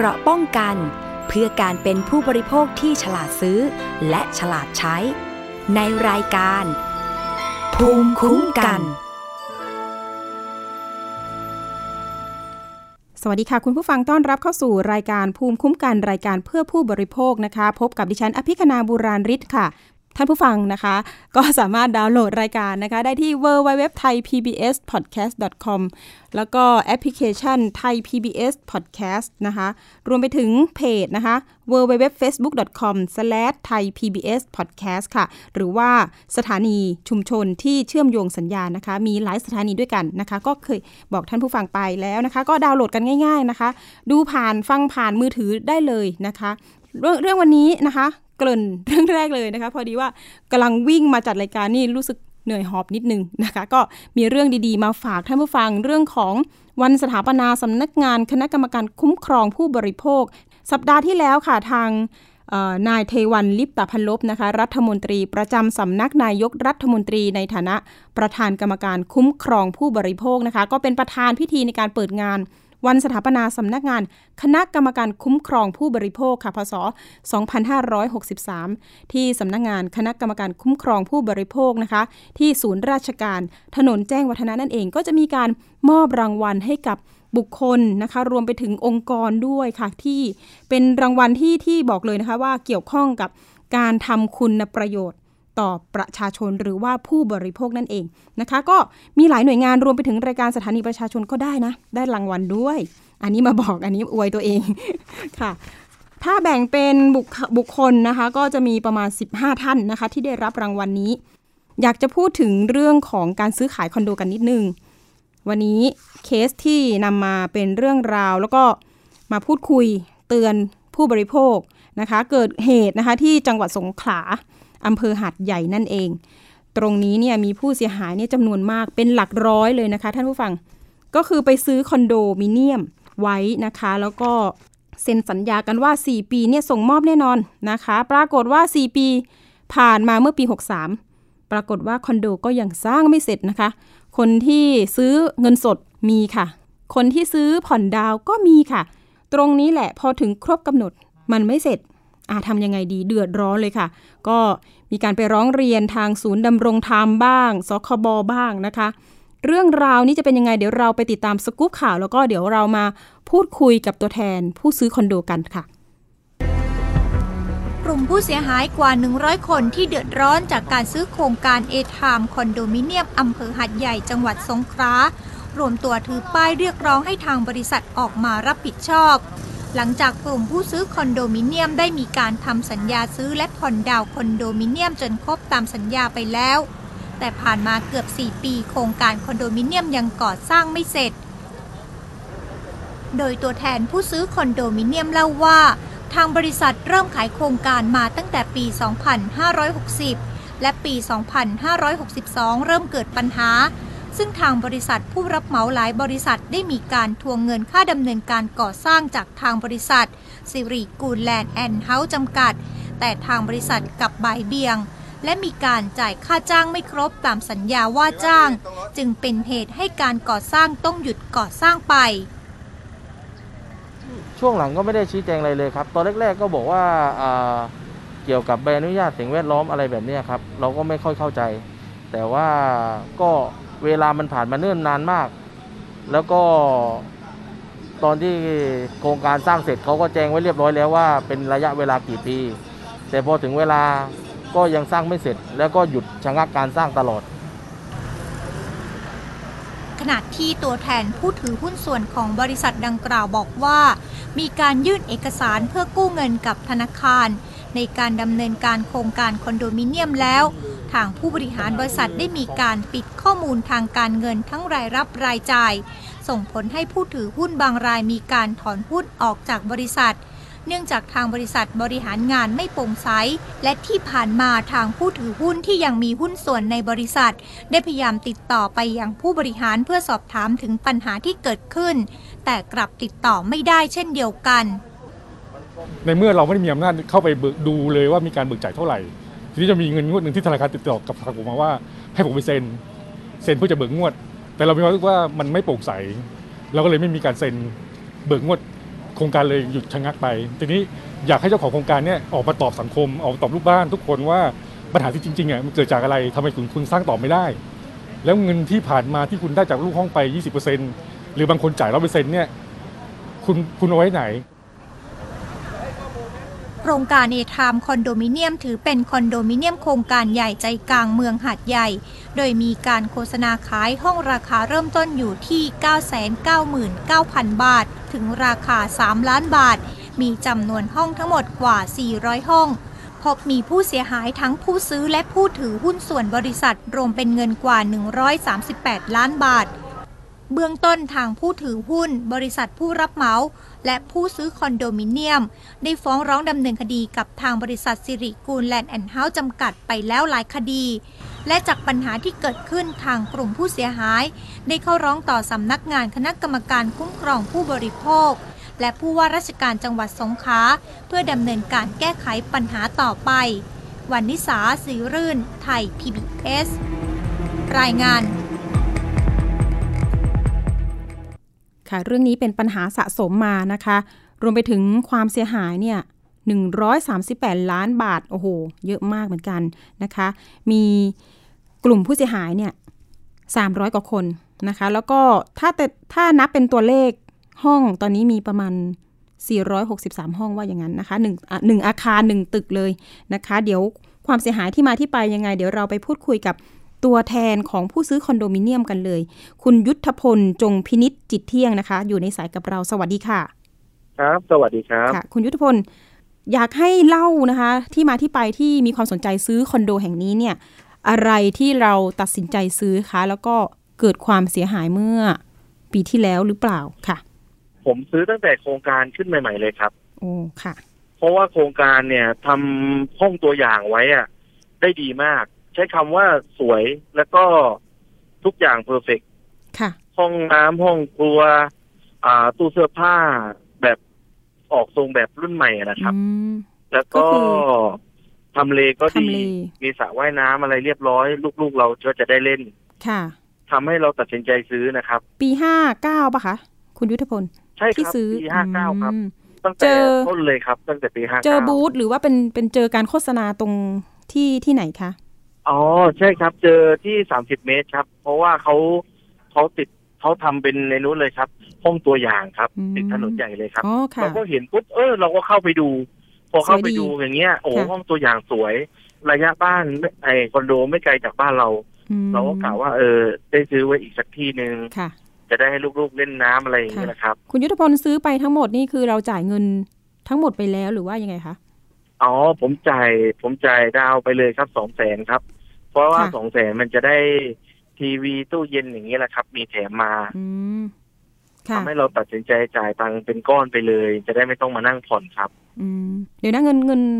เกราะป้องกันเพื่อการเป็นผู้บริโภคที่ฉลาดซื้อและฉลาดใช้ในรายการภูมิคุ้มกันสวัสดีค่ะคุณผู้ฟังต้อนรับเข้าสู่รายการภูมิคุ้มกันรายการเพื่อผู้บริโภคนะคะพบกับดิฉันอภิคณาบุราริศค่ะท่านผู้ฟังนะคะก็สามารถดาวน์โหลดรายการนะคะได้ที่ www.thaipbspodcast.com แล้วก็แอปพลิเคชัน Thai PBS Podcast นะคะรวมไปถึงเพจนะคะ www.facebook.com/thaipbspodcast ค่ะหรือว่าสถานีชุมชนที่เชื่อมโยงสัญญาณนะคะมีหลายสถานีด้วยกันนะคะก็เคยบอกท่านผู้ฟังไปแล้วนะคะก็ดาวน์โหลดกันง่ายๆนะคะดูผ่านฟังผ่านมือถือได้เลยนะคะเรื่องวันนี้นะคะเกริ่นเรื่องแรกเลยนะคะพอดีว่ากำลังวิ่งมาจัดรายการนี่รู้สึกเหนื่อยหอบนิดนึงนะคะก็มีเรื่องดีๆมาฝากท่านผู้ฟังเรื่องของวันสถาปนาสำนักงานคณะกรรมการคุ้มครองผู้บริโภคสัปดาห์ที่แล้วค่ะทางนายเทวันลิปตพันลบนะคะรัฐมนตรีประจำสำนักนายกรัฐมนตรีในฐานะประธานกรรมการคุ้มครองผู้บริโภคนะคะก็เป็นประธานพิธีในการเปิดงานวันสถาปนาสำนักงานคณะกรรมการคุ้มครองผู้บริโภคค่ะพ.ศ. 2563ที่สำนักงานคณะกรรมการคุ้มครองผู้บริโภคนะคะที่ศูนย์ราชการถนนแจ้งวัฒนะนั่นเองก็จะมีการมอบรางวัลให้กับบุคคลนะคะรวมไปถึงองค์กรด้วยค่ะที่เป็นรางวัลที่บอกเลยนะคะว่าเกี่ยวข้องกับการทำคุณประโยชน์ต่อประชาชนหรือว่าผู้บริโภคนั่นเองนะคะก็มีหลายหน่วยงานรวมไปถึงรายการสถานีประชาชนก็ได้นะได้รางวัลด้วยอันนี้มาบอกอันนี้อวยตัวเอง ค่ะถ้าแบ่งเป็นบุคคลนะคะก็จะมีประมาณ15ท่านนะคะที่ได้รับรางวัล นี้อยากจะพูดถึงเรื่องของการซื้อขายคอนโดกันนิดนึงวันนี้เคสที่นำมาเป็นเรื่องราวแล้วก็มาพูดคุยเตือนผู้บริโภคนะคะเกิดเหตุนะคะที่จังหวัดสงขลาอำเภอหาดใหญ่นั่นเองตรงนี้เนี่ยมีผู้เสียหายเนี่ยจำนวนมากเป็นหลักร้อยเลยนะคะท่านผู้ฟังก็คือไปซื้อคอนโดมิเนียมไว้นะคะแล้วก็เซ็นสัญญากันว่า4ปีเนี่ยส่งมอบแน่นอนนะคะปรากฏว่า4ปีผ่านมาเมื่อปี63ปรากฏว่าคอนโดก็ยังสร้างไม่เสร็จนะคะคนที่ซื้อเงินสดมีค่ะคนที่ซื้อผ่อนดาวก็มีค่ะตรงนี้แหละพอถึงครบกำหนดมันไม่เสร็จทำยังไงดีเดือดร้อนเลยค่ะก็มีการไปร้องเรียนทางศูนย์ดำรงธรรมบ้างสคบบ้างนะคะเรื่องราวนี้จะเป็นยังไงเดี๋ยวเราไปติดตามสกู๊ปข่าวแล้วก็เดี๋ยวเรามาพูดคุยกับตัวแทนผู้ซื้อคอนโดกันค่ะกลุ่มผู้เสียหายกว่า100คนที่เดือดร้อนจากการซื้อโครงการ A Time คอนโดมิเนียมอำเภอหาดใหญ่จังหวัดสงขลารวมตัวถือป้ายเรียกร้องให้ทางบริษัทออกมารับผิดชอบหลังจากกลุ่มผู้ซื้อคอนโดมิเนียมได้มีการทำสัญญาซื้อและผ่อนดาวคอนโดมิเนียมจนครบตามสัญญาไปแล้วแต่ผ่านมาเกือบ4ปีโครงการคอนโดมิเนียมยังก่อสร้างไม่เสร็จโดยตัวแทนผู้ซื้อคอนโดมิเนียมเล่าว่าทางบริษัทเริ่มขายโครงการมาตั้งแต่ปี2560และปี2562เริ่มเกิดปัญหาซึ่งทางบริษัทผู้รับเหมาหลายบริษัทได้มีการทวงเงินค่าดำเนินการก่อสร้างจากทางบริษัทสิริกูลแลนด์แอนด์เฮ้าส์จำกัดแต่ทางบริษัทกลับบ่ายเบี่ยงและมีการจ่ายค่าจ้างไม่ครบตามสัญญาว่าจ้างจึงเป็นเหตุให้การก่อสร้างต้องหยุดก่อสร้างไปช่วงหลังก็ไม่ได้ชี้แจงอะไรเลยครับตอนแรกๆก็บอกว่าเกี่ยวกับใบอนุญาตสิ่งแวดล้อมอะไรแบบนี้ครับเราก็ไม่ค่อยเข้าใจแต่ว่าก็เวลามันผ่านมาเนิ่นนานมากแล้วก็ตอนที่โครงการสร้างเสร็จเขาก็แจ้งไว้เรียบร้อยแล้วว่าเป็นระยะเวลากี่ปีแต่พอถึงเวลาก็ยังสร้างไม่เสร็จแล้วก็หยุดชะงักการสร้างตลอดขณะที่ตัวแทนผู้ถือหุ้นส่วนของบริษัทดังกล่าวบอกว่ามีการยื่นเอกสารเพื่อกู้เงินกับธนาคารในการดำเนินการโครงการคอนโดมิเนียมแล้วทางผู้บริหารบริษัทได้มีการปิดข้อมูลทางการเงินทั้งรายรับรายจ่ายส่งผลให้ผู้ถือหุ้นบางรายมีการถอนหุ้นออกจากบริษัทเนื่องจากทางบริษัทบริหารงานไม่โปร่งใสและที่ผ่านมาทางผู้ถือหุ้นที่ยังมีหุ้นส่วนในบริษัทได้พยายามติดต่อไปยังผู้บริหารเพื่อสอบถามถึงปัญหาที่เกิดขึ้นแต่กลับติดต่อไม่ได้เช่นเดียวกันในเมื่อเราไม่ได้มีอำนาจเข้าไปดูเลยว่ามีการเบิกจ่ายเท่าไหร่ทีนี้จะมีเงินงวดนึงที่ธนาคารติดต่อกับผมมาว่าให้ผมไปเซ็นเพื่อจะเบิกงวดแต่เราไม่รู้ว่ามันไม่โปร่งใสเราก็เลยไม่มีการเซ็นเบิกงวด โครงการเลยหยุดชะงักไปทีนี้อยากให้เจ้าของโครงการเนี่ยออกมาตอบสังคมออกมาตอบลูกบ้านทุกคนว่าปัญหาที่จริงๆอ่ะมันเกิดจากอะไรทำไมคุณสร้างต่อไม่ได้แล้วเงินที่ผ่านมาที่คุณได้จากลูกห้องไป 20% หรือบางคนจ่าย 100% เนี่ยคุณเอาไว้ไหนโครงการA Timeคอนโดมิเนียมถือเป็นคอนโดมิเนียมโครงการใหญ่ใจกลางเมืองหาดใหญ่โดยมีการโฆษณาขายห้องราคาเริ่มต้นอยู่ที่ 999,000 บาทถึงราคา3ล้านบาทมีจำนวนห้องทั้งหมดกว่า400ห้องพบมีผู้เสียหายทั้งผู้ซื้อและผู้ถือหุ้นส่วนบริษัทรวมเป็นเงินกว่า138ล้านบาทเบื้องต้นทางผู้ถือหุ้นบริษัทผู้รับเหมาและผู้ซื้อคอนโดมิเนียมได้ฟ้องร้องดำเนินคดีกับทางบริษัทสิริกูลแลนด์แอนด์เฮ้าส์จำกัดไปแล้วหลายคดีและจากปัญหาที่เกิดขึ้นทางกลุ่มผู้เสียหายได้เข้าร้องต่อสำนักงานคณะกรรมการคุ้มครองผู้บริโภคและผู้ว่าราชการจังหวัดสงขลาเพื่อดำเนินการแก้ไขปัญหาต่อไปวรรณิสา ศรีรื่นไทย PBS รายงานค่ะเรื่องนี้เป็นปัญหาสะสมมานะคะรวมไปถึงความเสียหายเนี่ย138ล้านบาทโอ้โหเยอะมากเหมือนกันนะคะมีกลุ่มผู้เสียหายเนี่ย300กว่าคนนะคะแล้วก็ถ้านับเป็นตัวเลขห้องตอนนี้มีประมาณ463ห้องว่าอย่างนั้นนะคะ1อาคาร1ตึกเลยนะคะเดี๋ยวความเสียหายที่มาที่ไปยังไงเดี๋ยวเราไปพูดคุยกับตัวแทนของผู้ซื้อคอนโดมิเนียมกันเลยคุณยุทธพลจงพินิจจิตเที่ยงนะคะอยู่ในสายกับเราสวัสดีค่ะครับสวัสดีครับค่ะคุณยุทธพลอยากให้เล่านะคะที่มาที่ไปที่มีความสนใจซื้อคอนโดแห่งนี้เนี่ยอะไรที่เราตัดสินใจซื้อคะแล้วก็เกิดความเสียหายเมื่อปีที่แล้วหรือเปล่าค่ะผมซื้อตั้งแต่โครงการขึ้นใหม่ๆเลยครับโอ้ค่ะเพราะว่าโครงการเนี่ยทำห้องตัวอย่างไว้อะได้ดีมากใช้คำว่าสวยแล้วก็ทุกอย่างเพอร์เฟกต์ค่ะห้องน้ำห้องครัวตู้เสื้อผ้าแบบออกทรงแบบรุ่นใหม่นะครับแล้วก็ทำเลก็ดีมีสระว่ายน้ำอะไรเรียบร้อยลูกๆเราก็จะได้เล่นค่ะทำให้เราตัดสินใจซื้อนะครับปี59ป่ะคะคุณยุทธพลใช่ครับปี59ครับตั้งแต่ต้นเลยครับตั้งแต่ปี59เจอบูธหรือว่าเป็นเจอการโฆษณาตรงที่ไหนคะอ๋อใช่ครับเจอที่30เมตรครับเพราะว่าเขาติดเขาทำเป็นในนู้นเลยครับห้องตัวอย่างครับติดถนนใหญ่เลยครับเราก็เห็นปุ๊บเราก็เข้าไปดูพอเข้าไปดูอย่างเงี้ยโอ้ห้องตัวอย่างสวยระยะบ้านไอ้คอนโดไม่ไกลจากบ้านเราเราก็กะว่าได้ซื้อไว้อีกสักที่นึงจะได้ให้ลูกๆเล่นน้ำอะไรอย่างเงี้ยนะครับคุณยุทธพลซื้อไปทั้งหมดนี่คือเราจ่ายเงินทั้งหมดไปแล้วหรือว่ายังไงคะอ๋อผมจ่ายดาวไปเลยครับ200,000ครับเพราะว่า200,000มันจะได้ทีวีตู้เย็นอย่างนี้แหละครับมีแถมมาทำให้เราตัดสินใจจ่ายตังค์เป็นก้อนไปเลยจะได้ไม่ต้องมานั่งผ่อนครับเดี๋ยวนะเ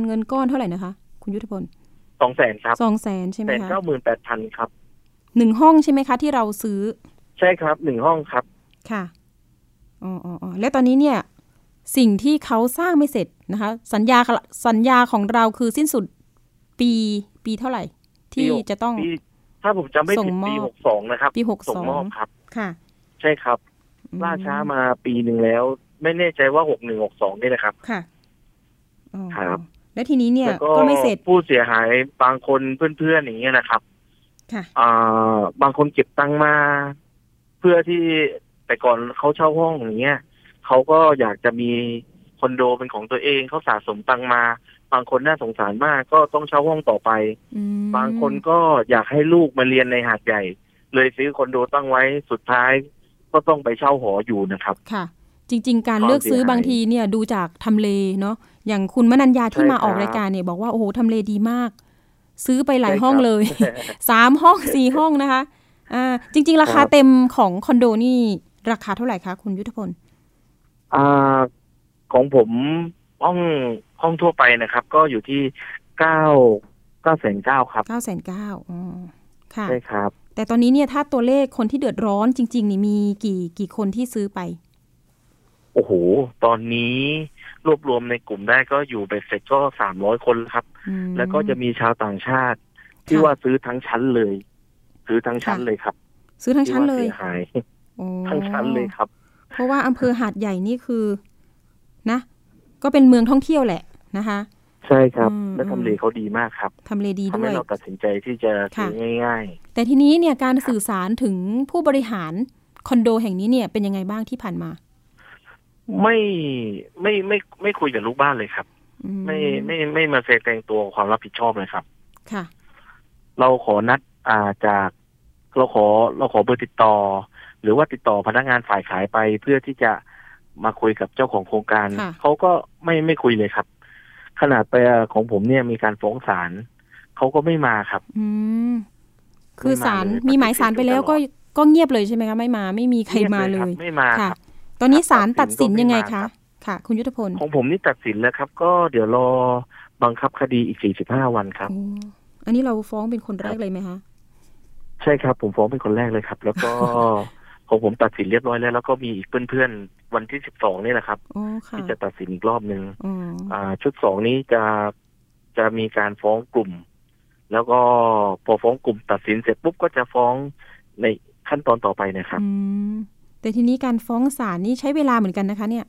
งินก้อนเท่าไหร่นะคะคุณยุทธพล200,000ครับ200,000ใช่ไหมคะ98,000ครับ1ห้องใช่ไหมคะที่เราซื้อใช่ครับ1ห้องครับค่ะอ๋อแล้วตอนนี้เนี่ยสิ่งที่เขาสร้างไม่เสร็จนะคะสัญญาของเราคือสิ้นสุดปีเท่าไหร่ที่จะต้องถ้าผมจำไม่ผิดปี62นะครับปี62ส่งมอบครับค่ะใช่ครับล่าช้ามาปีนึงแล้วไม่แน่ใจว่า61 62นี่แหละครับค่ะครับและทีนี้เนี่ยก็ไม่เสร็จผู้เสียหายบางคนเพื่อนๆอย่างเงี้ยนะครับค่ะบางคนเก็บตังค์มาเพื่อที่แต่ก่อนเขาเช่าห้องอย่างเงี้ยเขาก็อยากจะมีคอนโดเป็นของตัวเองเขาสะสมตังมาบางคนน่าสงสารมากก็ต้องเช่าห้องต่อไปบางคนก็อยากให้ลูกมาเรียนในหาดใหญ่เลยซื้อคอนโดตั้งไว้สุดท้ายก็ต้องไปเช่าหออยู่นะครับค่ะจริงๆการเลือกซื้อบางทีเนี่ยดูจากทำเลเนาะอย่างคุณมนัญญาที่มาออกรายการเนี่ยบอกว่าโอ้โหทำเลดีมากซื้อไปหลายห้องเลย 3 ห้อง 4 ห้องนะคะจริงๆราคาเต็มของคอนโดนี่ราคาเท่าไหร่คะคุณยุทธพลของผมห้องทั่วไปนะครับก็อยู่ที่9,900,000ครับ9,900,000ค่ะใช่ครับแต่ตอนนี้เนี่ยถ้าตัวเลขคนที่เดือดร้อนจริงๆนี่มีกี่คนที่ซื้อไปโอ้โหตอนนี้รวบรวมในกลุ่มได้ก็อยู่ไปเสร็จก็300คนครับแล้วก็จะมีชาวต่างชาติที่ว่าซื้อทั้งชั้นเลยซื้อทั้งชั้นเลยครับซื้อทั้งชั้นเลยทั้งชั้นเลยครับเพราะว่าอำเภอหาดใหญ่นี่คือ นะก็เป็นเมืองท่องเที่ยวแหละนะคะใช่ครับและทำเลเขาดีมากครับทำเลดีด้วยทำให้เราตัดสินใจที่จะซื้อง่ายๆแต่ทีนี้เนี่ยการสื่อสารถึงผู้บริหารคอนโดแห่งนี้เนี่ยเป็นยังไงบ้างที่ผ่านมาไม่คุยกับลูกบ้านเลยครับไม่มาแสดงตัวความรับผิดชอบเลยครับค่ะเราขอนัดจากเราขอเบอร์ติดต่อหรือว่าติดต่อพนักงานฝ่ายขายไปเพื่อที่จะมาคุยกับเจ้าของโครงการเขาก็ไม่คุยเลยครับขนาดไปของผมเนี่ยมีการฟ้องศาลเขาก็ไม่มาครับคือศาลมีหมายศาลไปแล้วก็เงียบเลยใช่ไหมคะไม่มาไม่มีใครมาเลยไม่มาค่ะตอนนี้ศาลตัดสินยังไงคะค่ะคุณยุทธพลของผมนี่ตัดสินแล้วครับก็เดี๋ยวรอบังคับคดีอีก45วันครับอันนี้เราฟ้องเป็นคนแรกเลยไหมคะใช่ครับผมฟ้องเป็นคนแรกเลยครับแล้วก็ของผมตัดสินเรียบร้อยแล้วก็มีอีกเพื่อนๆวันที่12นี่แหละครับที่จะตัดสินอีกรอบนึงชุด2นี้จะมีการฟ้องกลุ่มแล้วก็พอฟ้องกลุ่มตัดสินเสร็จปุ๊บก็จะฟ้องในขั้นตอนต่อไปนะครับแต่ทีนี้การฟ้องศาลนี่ใช้เวลาเหมือนกันนะคะเนี่ย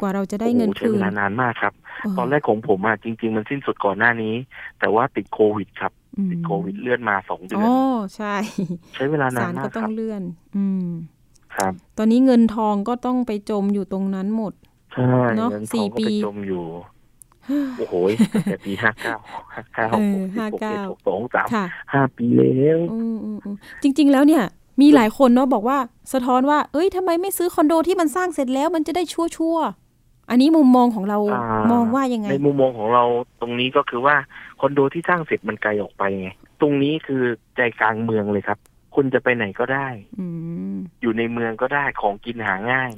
กว่าเราจะได้เงินคืนนานมากครับตอนแรกของผมจริงๆมันสิ้นสุดก่อนหน้านี้แต่ว่าติดโควิดครับติดโควิดเลื่อนมา2เดือนอ๋อใช่ใช้เวลานานมากศาลก็ต้องเลื่อนครับตอนนี้เงินทองก็ต้องไปจมอยู่ตรงนั้นหมดใช่เนาะ4ปีจมอยู่โอ้โหแต่ปี59 56 62 63 5ปีแล้วจริงๆแล้วเนี่ยมีหลายคนเนาะบอกว่าสะท้อนว่าเอ้ยทำไมไม่ซื้อคอนโดที่มันสร้างเสร็จแล้วมันจะได้ชั่วๆอันนี้มุมมองของเรามองว่ายังไงในมุมมองของเราตรงนี้ก็คือว่าคอนโดที่สร้างเสร็จมันไกลออกไปไงตรงนี้คือใจกลางเมืองเลยครับคุณจะไปไหนก็ได้อยู่ในเมืองก็ได้ของกินหาง่าย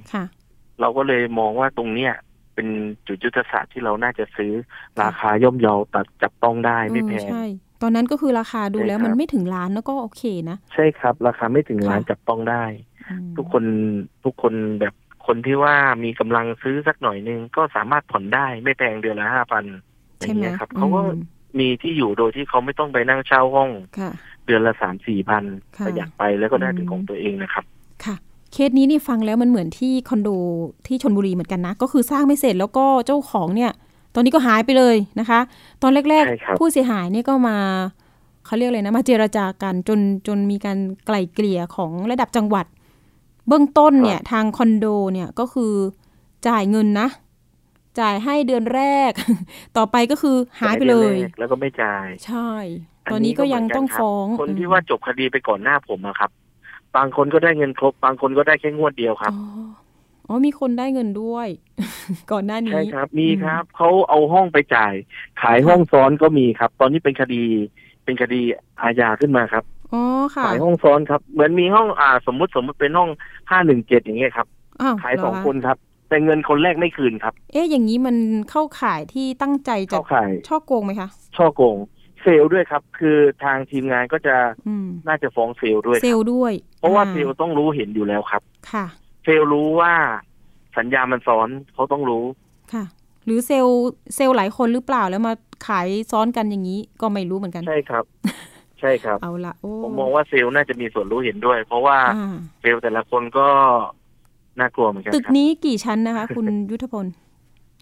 เราก็เลยมองว่าตรงเนี้ยเป็นจุดยุทธศาสตร์ที่เราน่าจะซื้อราคาย่อมเยาตัดจับต้องได้ไม่แพงตอนนั้นก็คือราคาดูแล้วมันไม่ถึงล้านแล้วก็โอเคนะใช่ครับราคาไม่ถึงล้านจับต้องได้ทุกคนแบบคนที่ว่ามีกำลังซื้อสักหน่อยนึงก็สามารถผ่อนได้ไม่แพงเดือนละ 5,000 อย่างเงี้ยครับเขาก็มีที่อยู่โดยที่เขาไม่ต้องไปนั่งเช่าห้องเดือนละ 3-4,000 ประหยัดไปแล้วก็ได้เป็นของตัวเองนะครับค่ะเคสนี้นี่ฟังแล้วมันเหมือนที่คอนโดที่ชลบุรีเหมือนกันนะก็คือสร้างไม่เสร็จแล้วก็เจ้าของเนี่ยตอนนี้ก็หายไปเลยนะคะตอนแรกๆผู้เสียหายเนี่ยก็มาเขาเรียกเลยนะมาเจรจากันจนมีการไกล่เกลี่ยของระดับจังหวัดเบื้องต้นเนี่ยทางคอนโดเนี่ยก็คือจ่ายเงินนะจ่ายให้เดือนแรก ต่อไปก็คือหายไปเลยแล้วก็ไม่จ่ายใช่ตอนนี้ก็ยังต้องฟ้องคนที่ว่าจบคดีไปก่อนหน้าผมนะครับบางคนก็ได้เงินครบบางคนก็ได้แค่งวดเดียวครับอ๋อมีคนได้เงินด้วยก่อนหน้านี้ใช่ครับมีครับเขาเอาห้องไปจ่ายขายห้องซ้อนก็มีครับตอนนี้เป็นคดีอาญาขึ้นมาครับอ๋อค่ะขายห้องซ้อนครับเหมือนมีห้องสมมติเป็นห้อง517อย่างเงี้ยครับขาย2คนครับแต่เงินคนแรกไม่คืนครับเอ๊ะอย่างนี้มันเข้าข่ายที่ตั้งใจจะช่อโกงไหมคะช่อโกงเซลด้วยครับคือทางทีมงานก็จะน่าจะฟ้องเซลด้วยเพราะว่าเซลต้องรู้เห็นอยู่แล้วครับค่ะเซลรู้ว่าสัญญามันซ้อนเขาต้องรู้ค่ะหรือเซลหลายคนหรือเปล่าแล้วมาขายซ้อนกันอย่างนี้ก็ไม่รู้เหมือนกันใช่ครับใช่ครับเอาละผมมองว่าเซลน่าจะมีส่วนรู้เห็นด้วยเพราะว่าเซลแต่ละคนก็น่ากลัวเหมือนกันตึกนี้กี่ชั้นนะคะคุณยุทธพล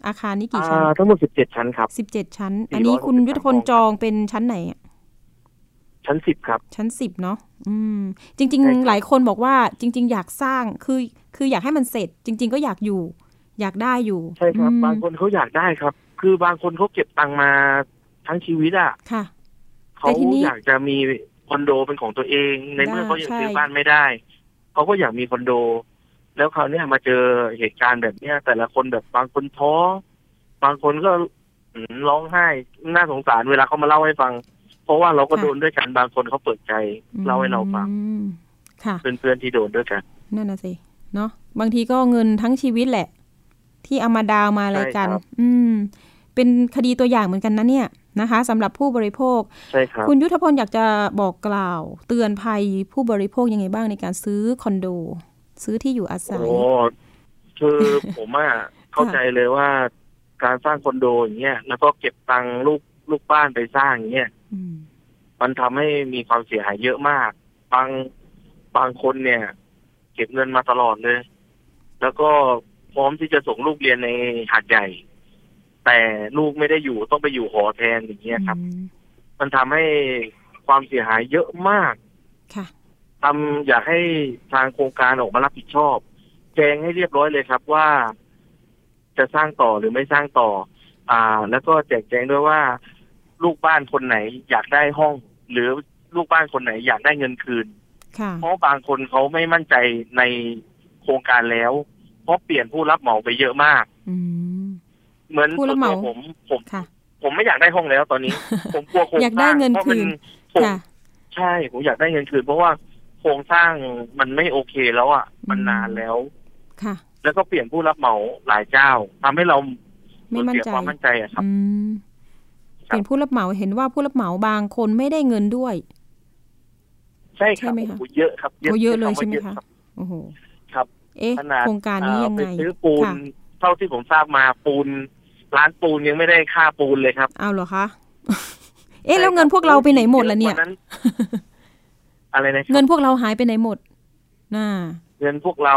อาคารนี้กี่ชั้นทั้งหมด17ชั้นครับ17ชั้นอันนี้คุณยุทธพลจองเป็นชั้นไหนชั้น10ครับชั้น10เนาะจริงๆหลายคนบอกว่าจริงๆอยากสร้างคืออยากให้มันเสร็จจริงๆก็อยากอยู่อยากได้อยู่ใช่ครับบางคนเขาอยากได้ครับคือบางคนเขาเก็บตังมาทั้งชีวิตอ่ะค่ะเขาอยากจะมีคอนโดเป็นของตัวเองในเมื่อเขายังซื้อบ้านไม่ได้เขาก็อยากมีคอนโดแล้วเขาเนี่ยมาเจอเหตุการณ์แบบเนี้ยแต่ละคนแบบบางคนท้อบางคนก็ร้องไห้น่าสงสารเวลาเขามาเล่าให้ฟังเพราะว่าเราก็โดนด้วยกันบางคนเขาเปิดใจเล่าให้เราฟังค่ะเพื่อนๆที่โดนด้วยกันนั่นน่ะสิเนาะบางทีก็เงินทั้งชีวิตแหละที่เอามาดาวมาอะไรกันเป็นคดีตัวอย่างเหมือนกันนะเนี่ยนะคะสำหรับผู้บริโภคใช่ครับคุณยุทธพลอยากจะบอกกล่าวเตือนภัยผู้บริโภคยังไงบ้างในการซื้อคอนโดซื้อที่อยู่อาศัยคือ ผมเข้าใจเลยว่าการสร้างคอนโดอย่างเงี้ยแล้วก็เก็บตังค์ลูกบ้านไปสร้างอย่างเงี้ยมันทำให้มีความเสียหายเยอะมากบางคนเนี่ยเก็บเงินมาตลอดเลยแล้วก็ พร้อมที่จะส่งลูกเรียนในหาดใหญ่แต่ลูกไม่ได้อยู่ต้องไปอยู่หอแทนอย่างเงี้ยครับมันทำให้ความเสียหายเยอะมากทำอยากให้ทางโครงการออกมารับผิดชอบแจ้งให้เรียบร้อยเลยครับว่าจะสร้างต่อหรือไม่สร้างต่อแล้วก็แจกแจงด้วยว่าลูกบ้านคนไหนอยากได้ห้องหรือลูกบ้านคนไหนอยากได้เงินคืนเพราะบางคนเขาไม่มั่นใจในโครงการแล้วเพราะเปลี่ยนผู้รับเหมาไปเยอะมากเหมือนผู้รับเหมาผมไม่อยากได้ห้องแล้วตอนนี้ ผมกลัวโครงสร้างอยากได้เงินคืนใช่ผมอยากได้เงินคืนเพราะว่าโครงสร้างมันไม่โอเคแล้วอ่ะมันนานแล้วค่ะแล้วก็เปลี่ยนผู้รับเหมาหลายเจ้าทำให้เราไม่มั่นใจความมั่นใจอะครับเปลี่ยนผู้รับเหมาเห็นว่าผู้รับเหมาบางคนไม่ได้เงินด้วยใช่ครับเยอะครับเยอะเลยใช่ไหมคะโอ้โหครับขนาดโครงการนี้ยังไงซื้อปูนเท่าที่ผมทราบมาปูนร้านปูนยังไม่ได้ค่าปูนเลยครับเอาเหรอคะแล้วเงินพวกเราไปไหนหมดล่ะเนี่ยอะไรนะเงินพวกเราหายไปไหนหมดน่าเงินพวกเรา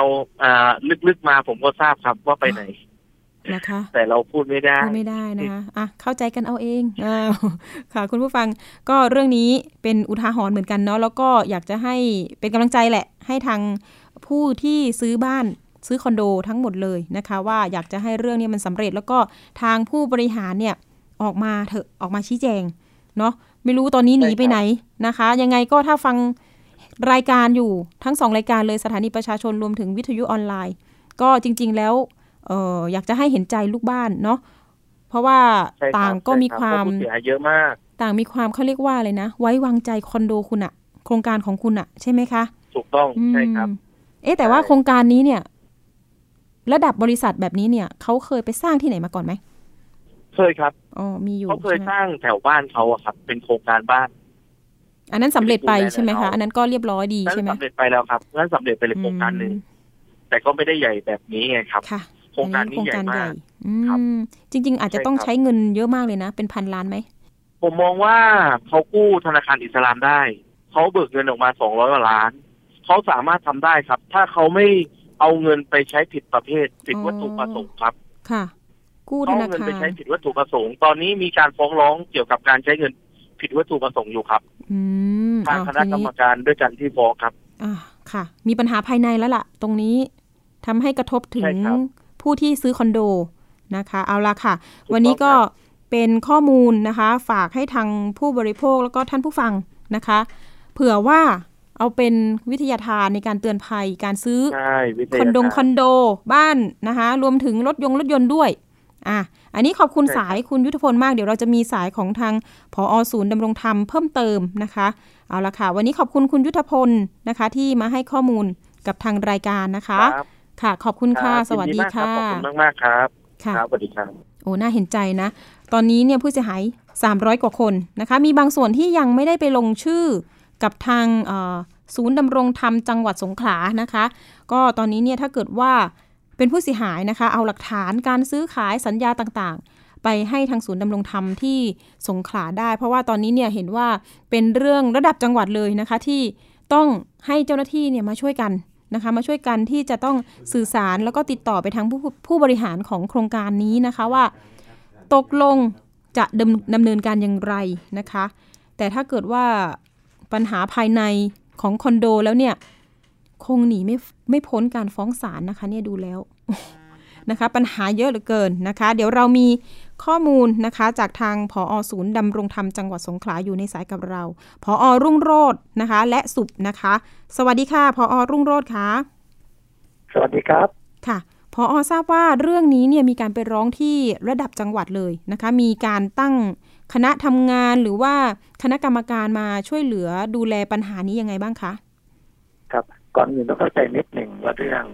ลึกๆมาผมก็ทราบครับว่าไปไหนนะคะแต่เราพูดไม่ได้นะคะเข้าใจกันเอาเองค่ะคุณผู้ฟังก็เรื่องนี้เป็นอุทาหรณ์เหมือนกันเนาะแล้วก็อยากจะให้เป็นกำลังใจแหละให้ทางผู้ที่ซื้อบ้านซื้อคอนโดทั้งหมดเลยนะคะว่าอยากจะให้เรื่องนี้มันสำเร็จแล้วก็ทางผู้บริหารเนี่ยออกมาเถอะออกมาชี้แจงเนาะไม่รู้ตอนนี้หนีไปไหนนะคะยังไงก็ถ้าฟังรายการอยู่ทั้ง2รายการเลยสถานีประชาชนรวมถึงวิทยุออนไลน์ก็จริงๆแล้วอยากจะให้เห็นใจลูกบ้านเนาะเพราะว่าต่างก็มีความเสียเยอะมากต่างมีความเขาเรียกว่าอะไรนะไว้วางใจคอนโดคุณอะโครงการของคุณอะใช่ไหมคะถูกต้องใช่ครับแต่ว่าโครงการนี้เนี่ยระดับบริษัทแบบนี้เนี่ยเขาเคยไปสร้างที่ไหนมาก่อนไหมเคยครับมีอยู่เขาเคยสร้างแถวบ้านเขาอะครับเป็นโครงการบ้านอันนั้นสำเร็จไปใช่ไหมคะอันนั้นก็เรียบร้อยดีใช่ไหมสำเร็จไปแล้วครับนั้นสำเร็จไปเลยโครงการนึงแต่ก็ไม่ได้ใหญ่แบบนี้ไงครับโครงการนี้ใหญ่มากครับจริงๆอาจจะต้องใช้เงินเยอะมากเลยนะเป็นพันล้านไหมผมมองว่าเขากู้ธนาคารอิสลามได้เขาเบิกเงินออกมา200 กว่าล้านเขาสามารถทำได้ครับถ้าเขาไม่เอาเงินไปใช้ผิดประเภทผิดวัตถุประสงค์ครับค่ะกู้ธนาคารเอาเงินไปใช้ผิดวัตถุประสงค์ตอนนี้มีการฟ้องร้องเกี่ยวกับการใช้เงินผิดวัตถุประสงค์อยู่ครับทางคณะกรรมการด้วยกันที่ฟ้องครับค่ะมีปัญหาภายในแล้วล่ะตรงนี้ทำให้กระทบถึงผู้ที่ซื้อคอนโดนะคะเอาล่ะค่ะวันนี้ก็เป็นข้อมูลนะคะฝากให้ทางผู้บริโภคแล้วก็ท่านผู้ฟังนะคะเผื่อว่าเอาเป็นวิทยาทานในการเตือนภัยการซื้อคอนโดบ้านนะคะรวมถึงรถยนต์ด้วยอันนี้ขอบคุณสายคุณยุทธพลมากเดี๋ยวเราจะมีสายของทางผอ.ศูนย์ดำรงธรรมเพิ่มเติมนะคะเอาล่ะค่ะวันนี้ขอบคุณคุณยุทธพลนะคะที่มาให้ข้อมูลกับทางรายการนะคะค่ะขอบคุณค่ะสวัสดีค่ะขอบคุณมากๆครับค่ะสวัสดีครับโอ้น่าเห็นใจนะตอนนี้เนี่ยผู้เสียหาย300 กว่าคนนะคะมีบางส่วนที่ยังไม่ได้ไปลงชื่อกับทางศูนย์ดำรงธรรมจังหวัดสงขลานะคะก็ตอนนี้เนี่ยถ้าเกิดว่าเป็นผู้เสียหายนะคะเอาหลักฐานการซื้อขายสัญญาต่างๆไปให้ทางศูนย์ดำรงธรรมที่สงขลาได้เพราะว่าตอนนี้เนี่ยเห็นว่าเป็นเรื่องระดับจังหวัดเลยนะคะที่ต้องให้เจ้าหน้าที่เนี่ยมาช่วยกันนะคะมาช่วยกันที่จะต้องสื่อสารแล้วก็ติดต่อไปทางผู้บริหารของโครงการนี้นะคะว่าตกลงจะดำเนินการอย่างไรนะคะแต่ถ้าเกิดว่าปัญหาภายในของคอนโดแล้วเนี่ยคงหนีไม่พ้นการฟ้องศาลนะคะเนี่ยดูแล้วนะคะปัญหาเยอะเหลือเกินนะคะเดี๋ยวเรามีข้อมูลนะคะจากทางผอ.ศูนย์ดำรงธรรมจังหวัดสงขลาอยู่ในสายกับเราผอ.รุ่งโรจน์นะคะและสุบนะคะสวัสดีค่ะผอ.รุ่งโรจน์ค่ะสวัสดีครับค่ะผอ.ทราบว่าเรื่องนี้เนี่ยมีการไปร้องที่ระดับจังหวัดเลยนะคะมีการตั้งคณะทำงานหรือว่าคณะกรรมการมาช่วยเหลือดูแลปัญหานี้ยังไงบ้างคะครับก่อนอื่นต้องเข้าใจนิดหนึ่งว่าเรื่อง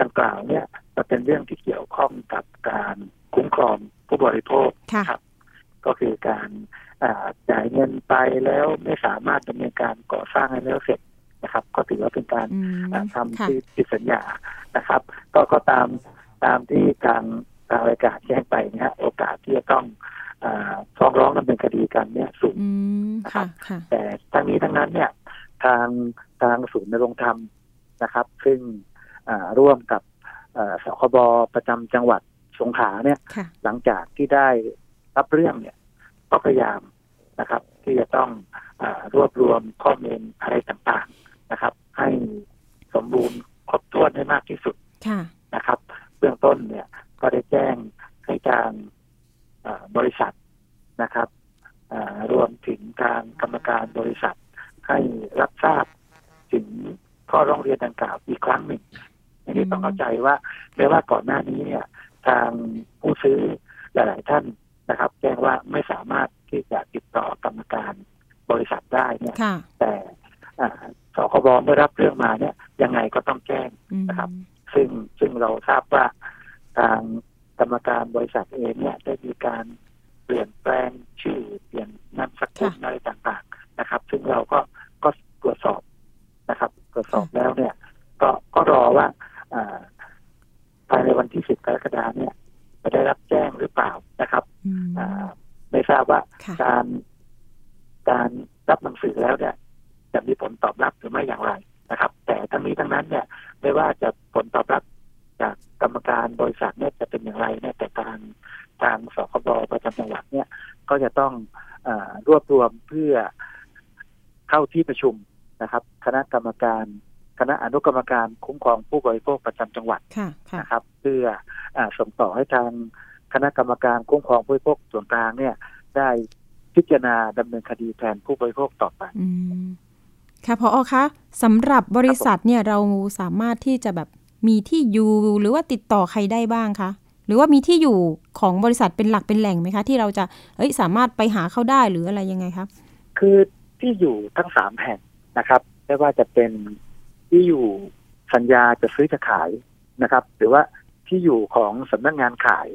ดังกล่าวเนี่ยจะเป็นเรื่องที่เกี่ยวข้องกับการคุ้มครองผู้บริโภคครับก็คือการจ่ายเงินไปแล้วไม่สามารถดำเนินการก่อสร้างให้แล้วเสร็จนะครับก็ถือว่าเป็นการทำผิดสัญญานะครับก็ตามที่ทางรายการแจ้งไปเนี่ยโอกาสที่จะต้องฟ้องร้องดำเนินคดีกันเนี่ยสูงนะครับแต่ทั้งนี้ทั้งนั้นเนี่ยทางศูนย์ดำรงธรรมนะครับซึ่งร่วมกับ สคบประจำจังหวัดสงขลาเนี่ยหลังจากที่ได้รับเรื่องเนี่ยก็พยายามนะครับที่จะต้องรวบรวมข้อมูลอะไรต่างๆนะครับให้สมบูรณ์ครบถ้วนให้มากที่สุดนะครับเบื้องต้นเนี่ยก็ได้แจ้งให้ทางบริษัทนะครับรวมถึงทางกรรมการบริษัทให้รับทราบถึงข้อร้องเรียนดังกล่าวอีกครั้งหนึ่งอันนี้ต้องเข้าใจว่าแม้ว่าก่อนหน้านี้เนี่ยทางผู้ซื้อหลายๆท่านนะครับแจ้งว่าไม่สามารถที่จะติดต่อกรรมการบริษัทได้เนี่ยแต่สคบเมื่อรับเรื่องมาเนี่ยยังไงก็ต้องแจ้งนะครับซึ่งเราทราบว่าทางกรรมการบริษัทเองเนี่ยได้มีการเปลี่ยนแปลงชื่อเปลี่ยนนามสกุลอะไรต่างๆนะครับซึ่งเราก็ตรวจสอบนะครับตรวจสอบแล้วเนี่ยก็รอว่าภายในวันที่10กรกฎาคมเนี่ยจะได้รับแจ้งหรือเปล่านะครับไม่ทราบว่าการรับหนังสือแล้วเนี่ยจะมีผลตอบรับหรือไม่อย่างไรนะครับแต่ทั้งนี้ทั้งนั้นเนี่ยไม่ว่าจะผลตอบรับจากกรรมการบริษัทเนี่ยจะเป็นอย่างไรเนี่ยแต่ทางสคบประจำจังหวัดเนี่ยก็จะต้องรวบรวมเพื่อเข้าที่ประชุมนะครับคณะอนุกรรมการคุ้มครองผู้บริโภคประจำจังหวัดนะครับเพื่อส่งต่อให้ทางคณะกรรมการคุ้มครองผู้บริโภคส่วนกลางเนี่ยได้พิจารณาดำเนินคดีแทนผู้บริโภคต่อไปค่ะผอ.คะสำหรับบริษัทเนี่ยเราสามารถที่จะแบบมีที่อยู่หรือว่าติดต่อใครได้บ้างคะหรือว่ามีที่อยู่ของบริษัทเป็นหลักเป็นแหล่งไหมคะที่เราจะสามารถไปหาเขาได้หรืออะไรยังไงคะคือที่อยู่ทั้ง3แห่งนะครับไม่ว่าจะเป็นที่อยู่สัญญาจะซื้อจะขายนะครับหรือว่าที่อยู่ของสำนักงานขาย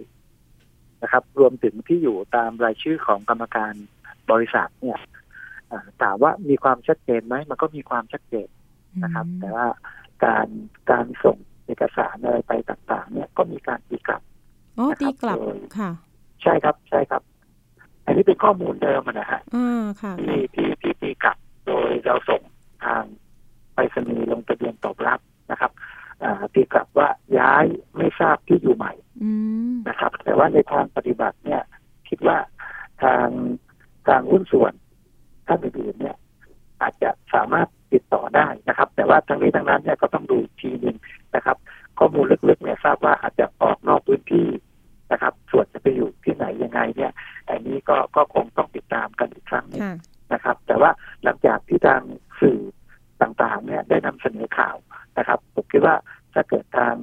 นะครับรวมถึงที่อยู่ตามรายชื่อของกรรมการบริษัทเนี่ยถามว่ามีความชัดเจนไหมมันก็มีความชัดเจนนะครับแต่ว่าการส่งเอกสารอะไรไปต่างๆเนี่ยก็มีการตีกลับตีกลับค่ะใช่ครับใช่ครับอันนี้เป็นข้อมูลเดิมนะฮะที่ตีกลับโดยเราส่งทางไปสนีลงทะเบียนตอบรับนะครับตีกลับว่าย้ายไม่ทราบที่อยู่ใหม่นะครับแต่ว่าในทางปฏิบัติเนี่ยคิดว่าทางหุ้นส่วนท่านอื่นเนี่ยอาจจะสามารถติดต่อได้นะครับแต่ว่าทั้งนี้ทั้งนั้นเนี่ยก็ต้องดูทีนึงนะครับข้อมูลลึกๆเนี่ยทราบว่าอาจจะออกนอกพื้นที่นะครับส่วนจะไปอยู่ที่ไหนยังไงเนี่ยอันนี้ก็คงต้องติดตามกันอีกครั้งนึงนะครับแต่ว่าหลังจากที่ทางสื่อต่างๆเนี่ยได้นำเสนอข่าวนะครับผมคิดว่าถ้าเกิดทาง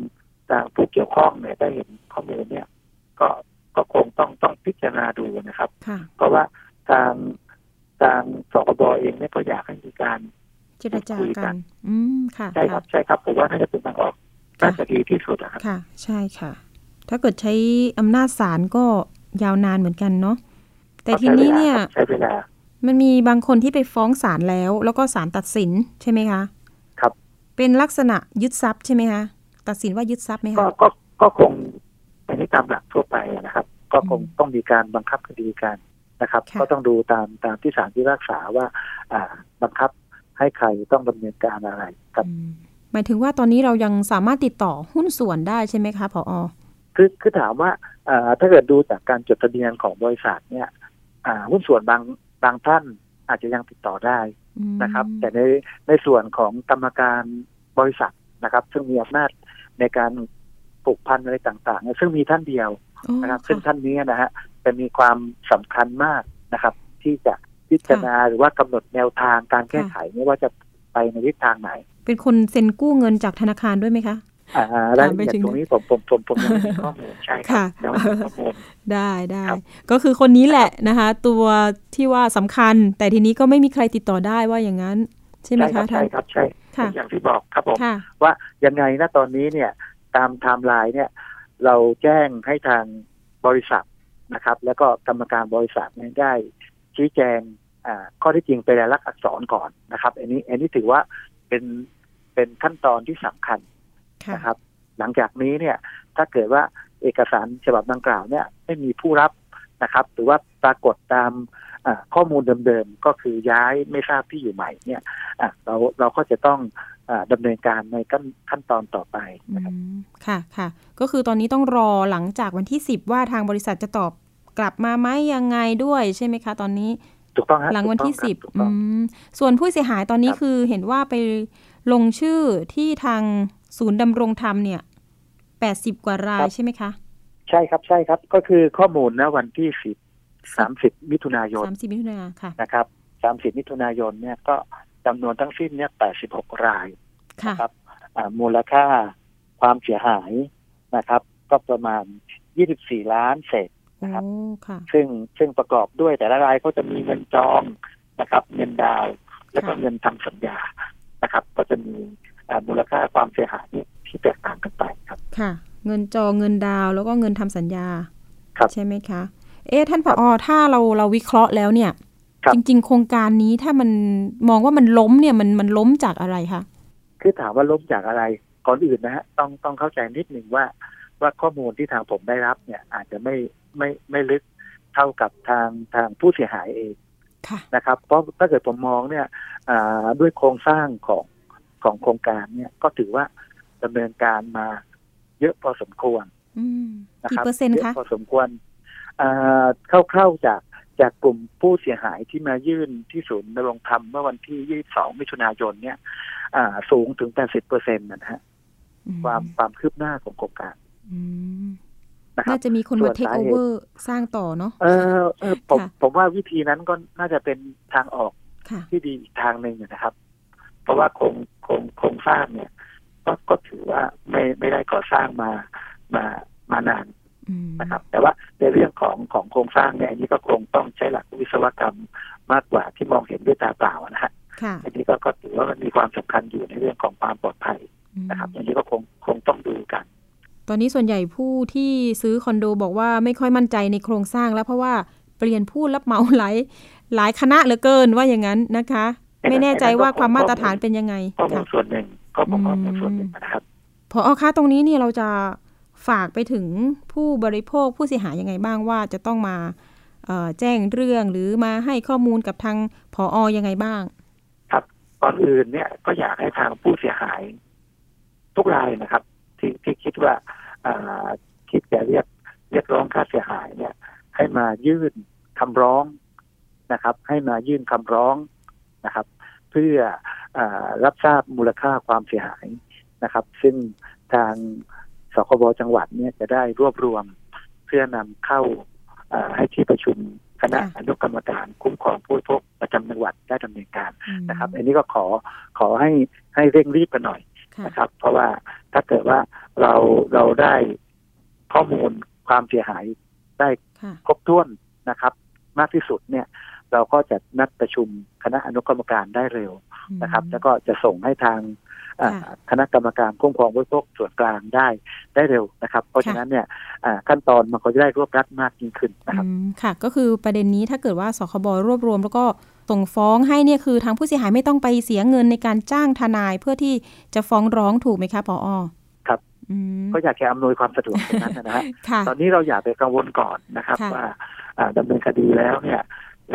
ผู้เกี่ยวข้องเนี่ยได้เห็นข้อมูลเนี่ยก็คงต้องพิจารณาดูนะครับเพราะว่าทางสคบเองเนี่ยก็อยากให้มีการเจรจากันใช่ครับใช่ครับผมว่าน่าจะเป็นทางออกน่าจะดีที่สุดนะครับค่ะใช่ค่ะถ้าเกิดใช้อำนาจศาลก็ยาวนานเหมือนกันเนาะแต่ทีนี้เนี่ยใช้เวลามันมีบางคนที่ไปฟ้องศาลแล้วก็ศาลตัดสินใช่ไหมคะครับเป็นลักษณะยึดทรัพย์ใช่ไหมคะตัดสินว่ายึดทรัพย์ไหมคะก็คงอันนี้ตามหลักทั่วไปนะครับก็คงต้องมีการบังคับคดีกันนะครับก็ต้องดูตามที่ศาลพิพากษาว่าบังคับให้ใครต้องดำเนินการอะไรครับหมายถึงว่าตอนนี้เรายังสามารถติดต่อหุ้นส่วนได้ใช่ไหมคะผอ.คือถามว่าถ้าเกิดดูจากการจดทะเบียนของบริษัทเนี่ยหุ้นส่วนบางท่านอาจจะยังติดต่อได้นะครับแต่ในส่วนของกรรมการบริษัทนะครับซึ่งมีอำนาจในการผูกพันอะไรต่างๆซึ่งมีท่านเดียวนะครับซึ่งท่านนี้นะฮะจะมีความสำคัญมากนะครับที่จะพิจารณาหรือว่ากำหนดแนวทางการแก้ไขไม่ว่าจะไปในทิศทางไหนเป็นคนเซ็นกู้เงินจากธนาคารด้วยไหมคะรายละเอียดตรงนี้ผมยังไม่มีข้อมูลใช่ค่ะได้ก็คือคนนี้แหละนะคะตัวที่ว่าสำคัญแต่ทีนี้ก็ไม่มีใครติดต่อได้ว่าอย่างนั้นใช่ไหมคะใช่ครับใช่อย่างที่บอกครับผมว่ายังไงนะตอนนี้เนี่ยตามไทม์ไลน์เนี่ยเราแจ้งให้ทางบริษัทนะครับแล้วก็กรรมการบริษัทนั้นได้ชี้แจงข้อที่จริงเป็นรายลักษณ์อักษรก่อนนะครับอันนี้ถือว่าเป็นขั้นตอนที่สำคัญนะครับหลังจากนี้เนี่ยถ้าเกิดว่าเอกสารฉบับดังกล่าวเนี่ยไม่มีผู้รับนะครับหรือว่าปรากฏตามข้อมูลเดิมๆก็คือย้ายไม่ทราบที่อยู่ใหม่เนี่ยเราก็จะต้อง ดำเนินการในขั้นตอนต่อไปนะครับค่ะค่ะก็คือตอนนี้ต้องรอหลังจากวันที่10ว่าทางบริษัทจะตอบกลับมาไหมยังไงด้วยใช่ไหมคะตอนนี้ถูกต้องครับหลังวันที่10ส่วนผู้เสียหายตอนนี้คือเห็นว่าไปลงชื่อที่ทางศูนย์ดำรงธรรมเนี่ย80กว่ารายใช่ไหมคะใช่ครับใช่ครับก็คือข้อมูลนะวันที่30มิถุนายน30มิถุนายนค่ะนะครับ30มิถุนายนเนี่ยก็จำนวนทั้งสิ้นเนี่ย86รายนะครับมูลค่าความเสียหายนะครับก็ประมาณ24ล้านเศษนะครับซึ่งประกอบด้วยแต่ละรายก็จะมีเงินจองนะครับเงินดาวแล้วก็เงินทำสัญญานะครับก็จะมีมูลค่าความเสียหายที่แตกต่างกันไปครับค่ะเงินจองเงินดาวแล้วก็เงินทำสัญญาใช่ไหมคะเอ๊ะท่านผอ.ถ้าเราวิเคราะห์แล้วเนี่ยจริงๆโครงการนี้ถ้ามันมองว่ามันล้มเนี่ยมันล้มจากอะไรคะคือถามว่าล้มจากอะไรก่อนอื่นนะฮะต้องเข้าใจนิดนึงว่าข้อมูลที่ทางผมได้รับเนี่ยอาจจะไม่ลึกเท่ากับทางผู้เสียหายเองนะครับเพราะถ้าเกิดผมมองเนี่ยด้วยโครงสร้างของโครงการเนี่ยก็ถือว่าดำเนินการมาเยอะพอสมควรนะครับเยอะพอสมควรคร่าวๆจากกลุ่มผู้เสียหายที่มายื่นที่ศูนย์ดำรงธรรมเมื่อวันที่22มิถุนายนเนี่ยสูงถึง 80% นะฮะความคืบหน้าของโครงการน่าจะมีคนมาเทคโอเวอร์สร้างต่อเนาะผมว่าวิธีนั้นก็น่าจะเป็นทางออกที่ดีอีกทางหนึ่งนะครับเพราะว่าโครงสร้างเนี่ยก็ถือว่าไม่ได้ก่อสร้างมานานนะครับแต่ว่าในเรื่องของโครงสร้างเนี่ยอันนี้ก็คงต้องใช้หลักวิศวกรรมมากกว่าที่มองเห็นด้วยตาเปล่านะฮะอันนี้ก็ถือว่ามันมีความสำคัญอยู่ในเรื่องของความปลอดภัยนะครับอันนี้ก็คงต้องดูกันตอนนี้ส่วนใหญ่ผู้ที่ซื้อคอนโดบอกว่าไม่ค่อยมั่นใจในโครงสร้างแล้วเพราะว่าเปลี่ยนผู้รับเหมาหลายคณะเหลือเกินว่าอย่างนั้นนะคะไม่แน่ใจว่าความมาตรฐานเป็นยังไงข้อมูลส่วนหนึ่งก็บอกว่าส่วนหนึ่งนะครับพอค่ะตรงนี้เนี่ยเราจะฝากไปถึงผู้บริโภคผู้เสียหายยังไงบ้างว่าจะต้องมาแจ้งเรื่องหรือมาให้ข้อมูลกับทางผอ.ยังไงบ้างครับก่อนอื่นเนี่ยก็อยากให้ทางผู้เสียหายทุกรายนะครับที่คิดว่าคิดจะเรียกร้องค่าเสียหายเนี่ยให้มายื่นคำร้องนะครับให้มายื่นคำร้องนะครับเพื่อรับทราบมูลค่าความเสียหายนะครับซึ่งทางสคบจังหวัดเนี่ยจะได้รวบรวมเพื่อนำเข้าให้ที่ประชุมคณะอนุกรรมการคุ้มครองผู้บริโภคประจำจังหวัดได้ดำเนินการนะครับอันนี้ก็ขอให้เร่งรีบกันหน่อยนะครับเพราะว่าถ้าเกิดว่าเราได้ข้อมูลความเสียหายได้ครบถ้วนนะครับมากที่สุดเนี่ยเราก็จะนัดประชุมคณะอนุกรรมการได้เร็วนะครับแล้วก็จะส่งให้ทางคณะกรรมการคุ้มครองผู้บริโภคส่วนกลางได้เร็วนะครับเพราะฉะนั้นเนี่ยขั้นตอนมันก็จะได้รวบรัดมากยิ่งขึ้นนะครับค่ะก็คือประเด็นนี้ถ้าเกิดว่าสคบรวบรวมแล้วก็ส่งฟ้องให้เนี่ยคือทางผู้เสียหายไม่ต้องไปเสียเงินในการจ้างทนายเพื่อที่จะฟ้องร้องถูกไหมคะผอ.ครับก็อยากจะอำนวยความสะดวกตรงนั้นนะฮะตอนนี้เราอย่าไปกังวลก่อนนะครับว่าดำเนินคดีแล้วเนี่ย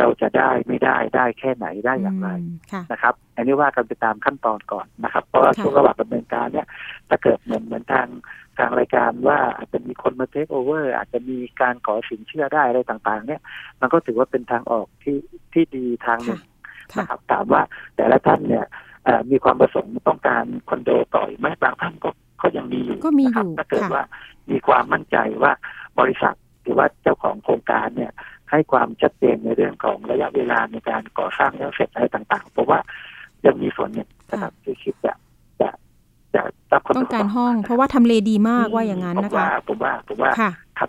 เราจะได้ไม่ได้แค่ไหนได้อย่างไรนะครับอันนี้ว่ากันไปตามขั้นตอนก่อนนะครับเพราะช่วงระหว่างดำเนินการเนี่ยถ้าเกิดเหมือนทางรายการว่าอาจจะมีคนมาเทคโอเวอร์อาจจะมีการขอสินเชื่อได้อะไรต่างๆเนี่ยมันก็ถือว่าเป็นทางออกที่ดีทางหนึ่งนะครับถามว่าแต่ละท่านเนี่ยมีความประสงค์ต้องการคอนโดต่อยไหมบางท่านก็ยังมีอยู่นะครับถ้าเกิดว่ามีความมั่นใจว่าบริษัทหรือว่าเจ้าของโครงการเนี่ยให้ความชัดเจนในเรื่องของระยะเวลาในการก่อสร้างแล้วเสร็จอะไรต่างๆเพราะว่ายังมีส่วนเนี่ยนะครับที่คิดจะต้องการห้องเพราะว่าทำเลดีมากว่าอย่างนั้นนะคะผมว่าครับ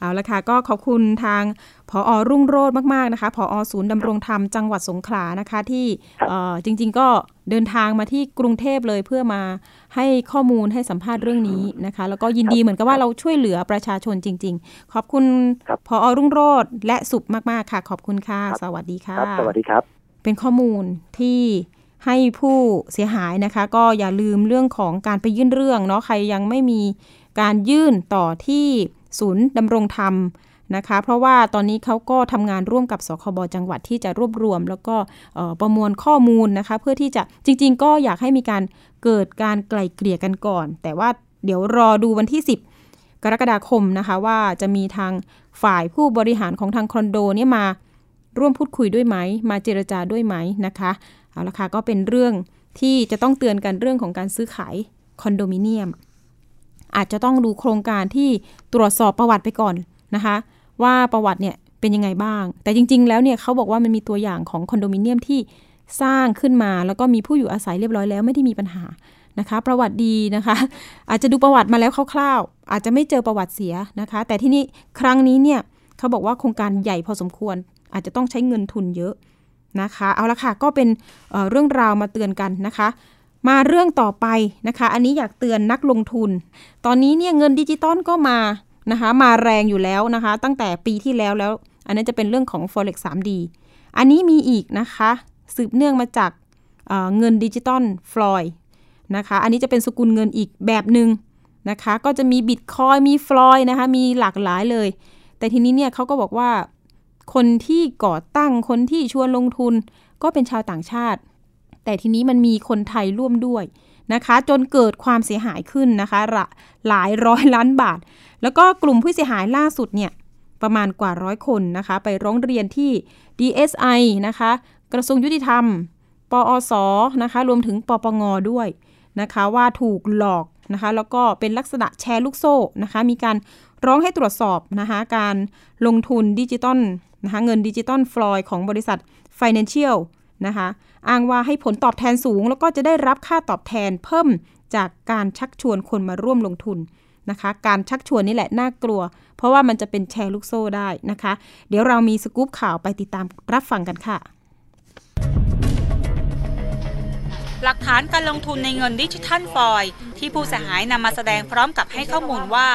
เอาละค่ะก็ขอบคุณทางผอ.รุ่งโรจน์มากๆนะคะผอ.ศูนย์ดำรงธรรมจังหวัดสงขลานะคะที่จริงๆก็เดินทางมาที่กรุงเทพเลยเพื่อมาให้ข้อมูลให้สัมภาษณ์เรื่องนี้นะคะแล้วก็ยินดีเหมือนกับว่าเราช่วยเหลือประชาชนจริงๆขอบคุณผอ.รุ่งโรจน์และสุขมากๆค่ะขอบคุณค่ะสวัสดีค่ะสวัสดีครับเป็นข้อมูลที่ให้ผู้เสียหายนะคะก็อย่าลืมเรื่องของการไปยื่นเรื่องเนาะใครยังไม่มีการยื่นต่อที่ศูนย์ดำรงธรรม นะคะเพราะว่าตอนนี้เขาก็ทำงานร่วมกับสคบ.จังหวัดที่จะรวบรวมแล้วก็ประมวลข้อมูลนะคะเพื่อที่จะจริงๆก็อยากให้มีการเกิดการไกล่เกลี่ยกันก่อนแต่ว่าเดี๋ยวรอดูวันที่10กรกฎาคมนะคะว่าจะมีทางฝ่ายผู้บริหารของทางคอนโดเนี่ยมาร่วมพูดคุยด้วยไหมมาเจรจาด้วยไหมนะคะเอาละค่ะก็เป็นเรื่องที่จะต้องเตือนกันเรื่องของการซื้อขายคอนโดมิเนียมอาจจะต้องดูโครงการที่ตรวจสอบประวัติไปก่อนนะคะว่าประวัติเนี่ยเป็นยังไงบ้างแต่จริงๆแล้วเนี่ยเขาบอกว่ามันมีตัวอย่างของคอนโดมิเนียมที่สร้างขึ้นมาแล้วก็มีผู้อยู่อาศัยเรียบร้อยแล้วไม่ได้มีปัญหานะคะประวัติดีนะคะอาจจะดูประวัติมาแล้วคร่าวๆอาจจะไม่เจอประวัติเสียนะคะแต่ที่นี่ครั้งนี้เนี่ยเขาบอกว่าโครงการใหญ่พอสมควรอาจจะต้องใช้เงินทุนเยอะนะคะเอาละค่ะก็เป็นเรื่องราวมาเตือนกันนะคะมาเรื่องต่อไปนะคะอันนี้อยากเตือนนักลงทุนตอนนี้เนี่ยเงินดิจิตอลก็มานะคะมาแรงอยู่แล้วนะคะตั้งแต่ปีที่แล้วอันนั้นจะเป็นเรื่องของ Forex 3D อันนี้มีอีกนะคะสืบเนื่องมาจากเงินดิจิตอลฟลอยนะคะอันนี้จะเป็นสกุลเงินอีกแบบนึงนะคะก็จะมีบิตคอยมีฟลอยนะคะมีหลากหลายเลยแต่ทีนี้เนี่ยเขาก็บอกว่าคนที่ก่อตั้งคนที่ชวนลงทุนก็เป็นชาวต่างชาติแต่ทีนี้มันมีคนไทยร่วมด้วยนะคะจนเกิดความเสียหายขึ้นนะคะหลายร้อยล้านบาทแล้วก็กลุ่มผู้เสียหายล่าสุดเนี่ยประมาณกว่า100คนนะคะไปร้องเรียนที่ DSI นะคะกระทรวงยุติธรรมปอส.นะคะรวมถึงปปง.ด้วยนะคะว่าถูกหลอกนะคะแล้วก็เป็นลักษณะแชร์ลูกโซ่นะคะมีการร้องให้ตรวจสอบนะคะการลงทุนดิจิตอลนะคะเงินดิจิตอลฟลอยของบริษัท Financial นะคะอ้างว่าให้ผลตอบแทนสูงแล้วก็จะได้รับค่าตอบแทนเพิ่มจากการชักชวนคนมาร่วมลงทุนนะคะการชักชวนนี่แหละน่ากลัวเพราะว่ามันจะเป็นแชร์ลูกโซ่ได้นะคะเดี๋ยวเรามีสกู๊ปข่าวไปติดตามรับฟังกันค่ะหลักฐานการลงทุนในเงินดิจิทัลฟอยที่ผู้เสียหายนำมาแสดงพร้อมกับให้ข้อมูลว่า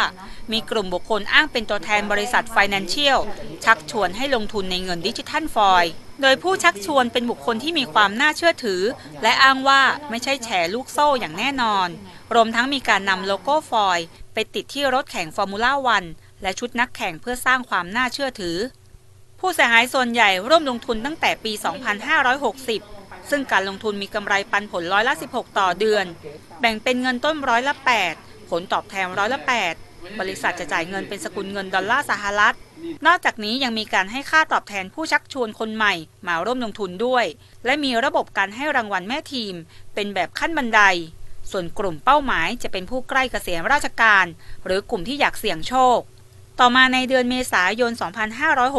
มีกลุ่มบุคคลอ้างเป็นตัวแทนบริษัท Financial ชักชวนให้ลงทุนในเงินดิจิทัลฟอยโดยผู้ชักชวนเป็นบุคคลที่มีความน่าเชื่อถือและอ้างว่าไม่ใช่แชร์ลูกโซ่อย่างแน่นอนรวมทั้งมีการนำโลโก้ฟอยไปติดที่รถแข่งฟอร์มูล่า1และชุดนักแข่งเพื่อสร้างความน่าเชื่อถือผู้เสียหายส่วนใหญ่ร่วมลงทุนตั้งแต่ปี 2560ซึ่งการลงทุนมีกำไรปันผล16%ต่อเดือนแบ่งเป็นเงินต้น8%ผลตอบแทน8%บริษัทจะจ่ายเงินเป็นสกุลเงินดอลลาร์สหรัฐนอกจากนี้ยังมีการให้ค่าตอบแทนผู้ชักชวนคนใหม่มาร่วมลงทุนด้วยและมีระบบการให้รางวัลแม่ทีมเป็นแบบขั้นบันไดส่วนกลุ่มเป้าหมายจะเป็นผู้ใกล้เกษียณราชการหรือกลุ่มที่อยากเสี่ยงโชคต่อมาในเดือนเมษายน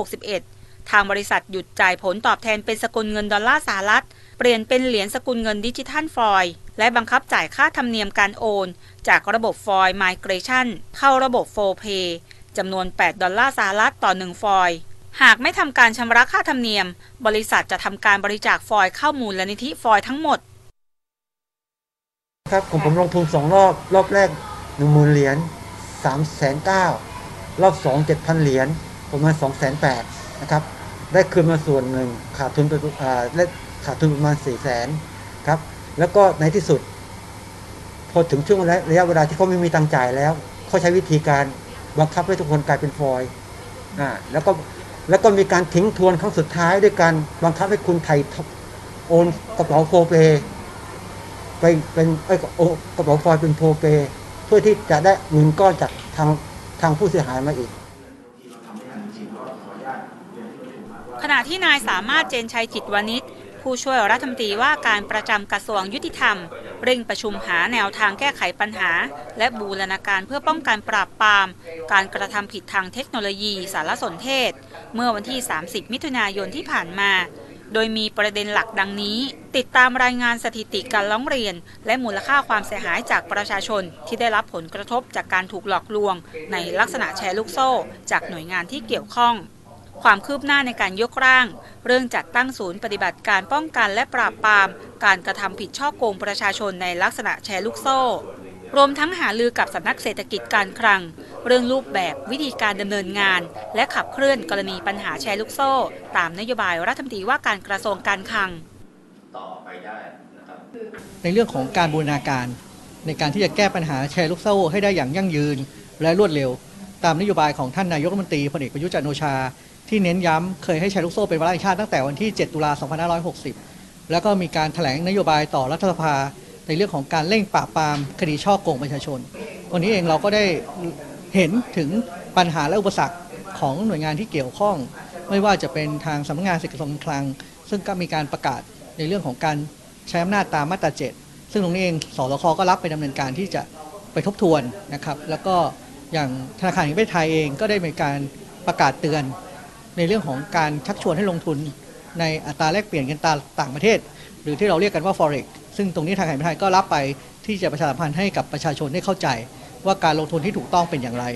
2561ทางบริษัทหยุดจ่ายผลตอบแทนเป็นสกุลเงินดอลลาร์สหรัฐเปลี่ยนเป็นเหรียญสกุลเงินดิจิทัลฟอยและบังคับจ่ายค่าธรรมเนียมการโอนจากระบบฟอยไมเกรชั่นเข้าระบบโฟเพย์จำนวน$8สหรัฐต่อ1ฟอยหากไม่ทำการชำระค่าธรรมเนียมบริษัทจะทำการบริจาคฟอยเข้ามูลนิธิฟอยทั้งหมดครับผมลงทุน2รอบแรก 10,000 เหรียญ 390,000 รอบ2 7,000 เหรียญประมาณ 280,000 นะครับได้คืนมาส่วนหนึ่งขาดทุนไปขาดทุนประมาณ 400,000 ครับแล้วก็ในที่สุดพอถึงช่วงระยะเวลาที่เขาไม่มีตังค์จ่ายแล้วเขาใช้วิธีการบังคับให้ทุกคนกลายเป็นฟอยแล้วก็มีการทิ้งทวนครั้งสุดท้ายด้วยการบังคับให้คุณไทยโอนกระเป๋าโฟเปไปเป็นกระเป๋าฟอยเป็นโฟเปเพื่อที่จะได้เงินก้อนจากทางผู้เสียหายมาอีกขณะที่นายสามารถเจนชัยจิตวณิชผู้ช่วยรัฐมนตรีว่าการประจำกระทรวงยุติธรรมเร่งประชุมหาแนวทางแก้ไขปัญหาและบูรณาการเพื่อป้องกันปราบปรามการกระทำผิดทางเทคโนโลยีสารสนเทศเมื่อวันที่30มิถุนายนที่ผ่านมาโดยมีประเด็นหลักดังนี้ติดตามรายงานสถิติการร้องเรียนและมูลค่าความเสียหายจากประชาชนที่ได้รับผลกระทบจากการถูกหลอกลวงในลักษณะแชร์ลูกโซ่จากหน่วยงานที่เกี่ยวข้องความคืบหน้าในการยกร่างเรื่องจัดตั้งศูนย์ปฏิบัติการป้องกันและปราบปรามการกระทำผิดช่อโกงประชาชนในลักษณะแชร์ลูกโซ่รวมทั้งหารือกับสำนักเศรษฐกิจการคลังเรื่องรูปแบบวิธีการดำเนินงานและขับเคลื่อนกรณีปัญหาแชร์ลูกโซ่ตามนโยบายรัฐมนตรีว่าการกระทรวงการคลังต่อไปได้นะครับในเรื่องของการบูรณาการในการที่จะแก้ปัญหาแชร์ลูกโซ่ให้ได้อย่างยั่งยืนและรวดเร็ว ตามนโยบายของท่านนายกรัฐมนตรีพลเอกประยุทธ์จันทร์โอชาที่เน้นย้ำเคยให้ใช้ลูกโซ่เป็นวาระแห่งชาติตั้งแต่วันที่7 ตุลา 2560แล้วก็มีการแถลงนโยบายต่อรัฐสภาในเรื่องของการเร่งปราบปรามคดีช่อโกงประชาชนวันนี้เองเราก็ได้เห็นถึงปัญหาและอุปสรรคของหน่วยงานที่เกี่ยวข้องไม่ว่าจะเป็นทางสำนักงานเศรษฐกิจกระทรวงคลังซึ่งก็มีการประกาศในเรื่องของการใช้อำนาจตามมาตรา 7ซึ่งตรงนี้เองสสค.ก็รับไปดำเนินการที่จะไปทบทวนนะครับแล้วก็อย่างธนาคารแห่งประเทศไทยเองก็ได้มีการประกาศเตือนในเรื่องของการชักชวนให้ลงทุนในอัตราแลกเปลี่ยนเงินตราต่างประเทศหรือที่เราเรียกกันว่า Forex ซึ่งตรงนี้ธนาคารแห่งประเทศไทยก็รับไปที่จะประชาสัมพันธ์ให้กับประชาชนได้เข้าใจว่าการลงทุนที่ถูกต้องเป็นอย่างไร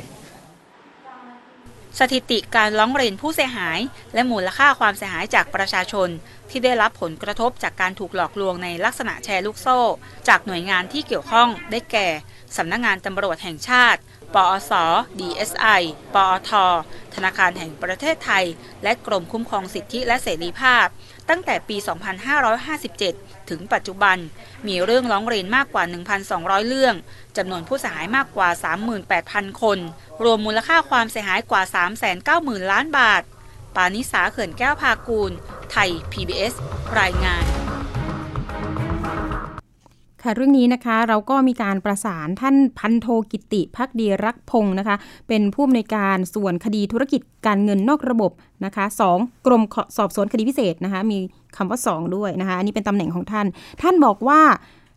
สถิติการร้องเรียนผู้เสียหายและมูลค่าความเสียหายจากประชาชนที่ได้รับผลกระทบจากการถูกหลอกลวงในลักษณะแชร์ลูกโซ่จากหน่วยงานที่เกี่ยวข้องได้แก่สำนักงานตำรวจแห่งชาติปอส DSI ปอทธนาคารแห่งประเทศไทยและกรมคุ้มครองสิทธิและเสรีภาพตั้งแต่ปี 2557 ถึงปัจจุบันมีเรื่องร้องเรียนมากกว่า 1,200 เรื่องจำนวนผู้เสียหายมากกว่า 38,000 คนรวมมูลค่าความเสียหายกว่า 390,000 ล้านบาทปานิสาเขื่อนแก้วภากูลไทย PBS รายงานเรื่องนี้นะคะเราก็มีการประสานท่านพันโทกิติภักดีรักพงศ์นะคะเป็นผู้อำนวยการส่วนคดีธุรกิจการเงินนอกระบบนะคะ2กรมสอบสวนคดีพิเศษนะคะมีคำว่า2ด้วยนะคะอันนี้เป็นตำแหน่งของท่านบอกว่า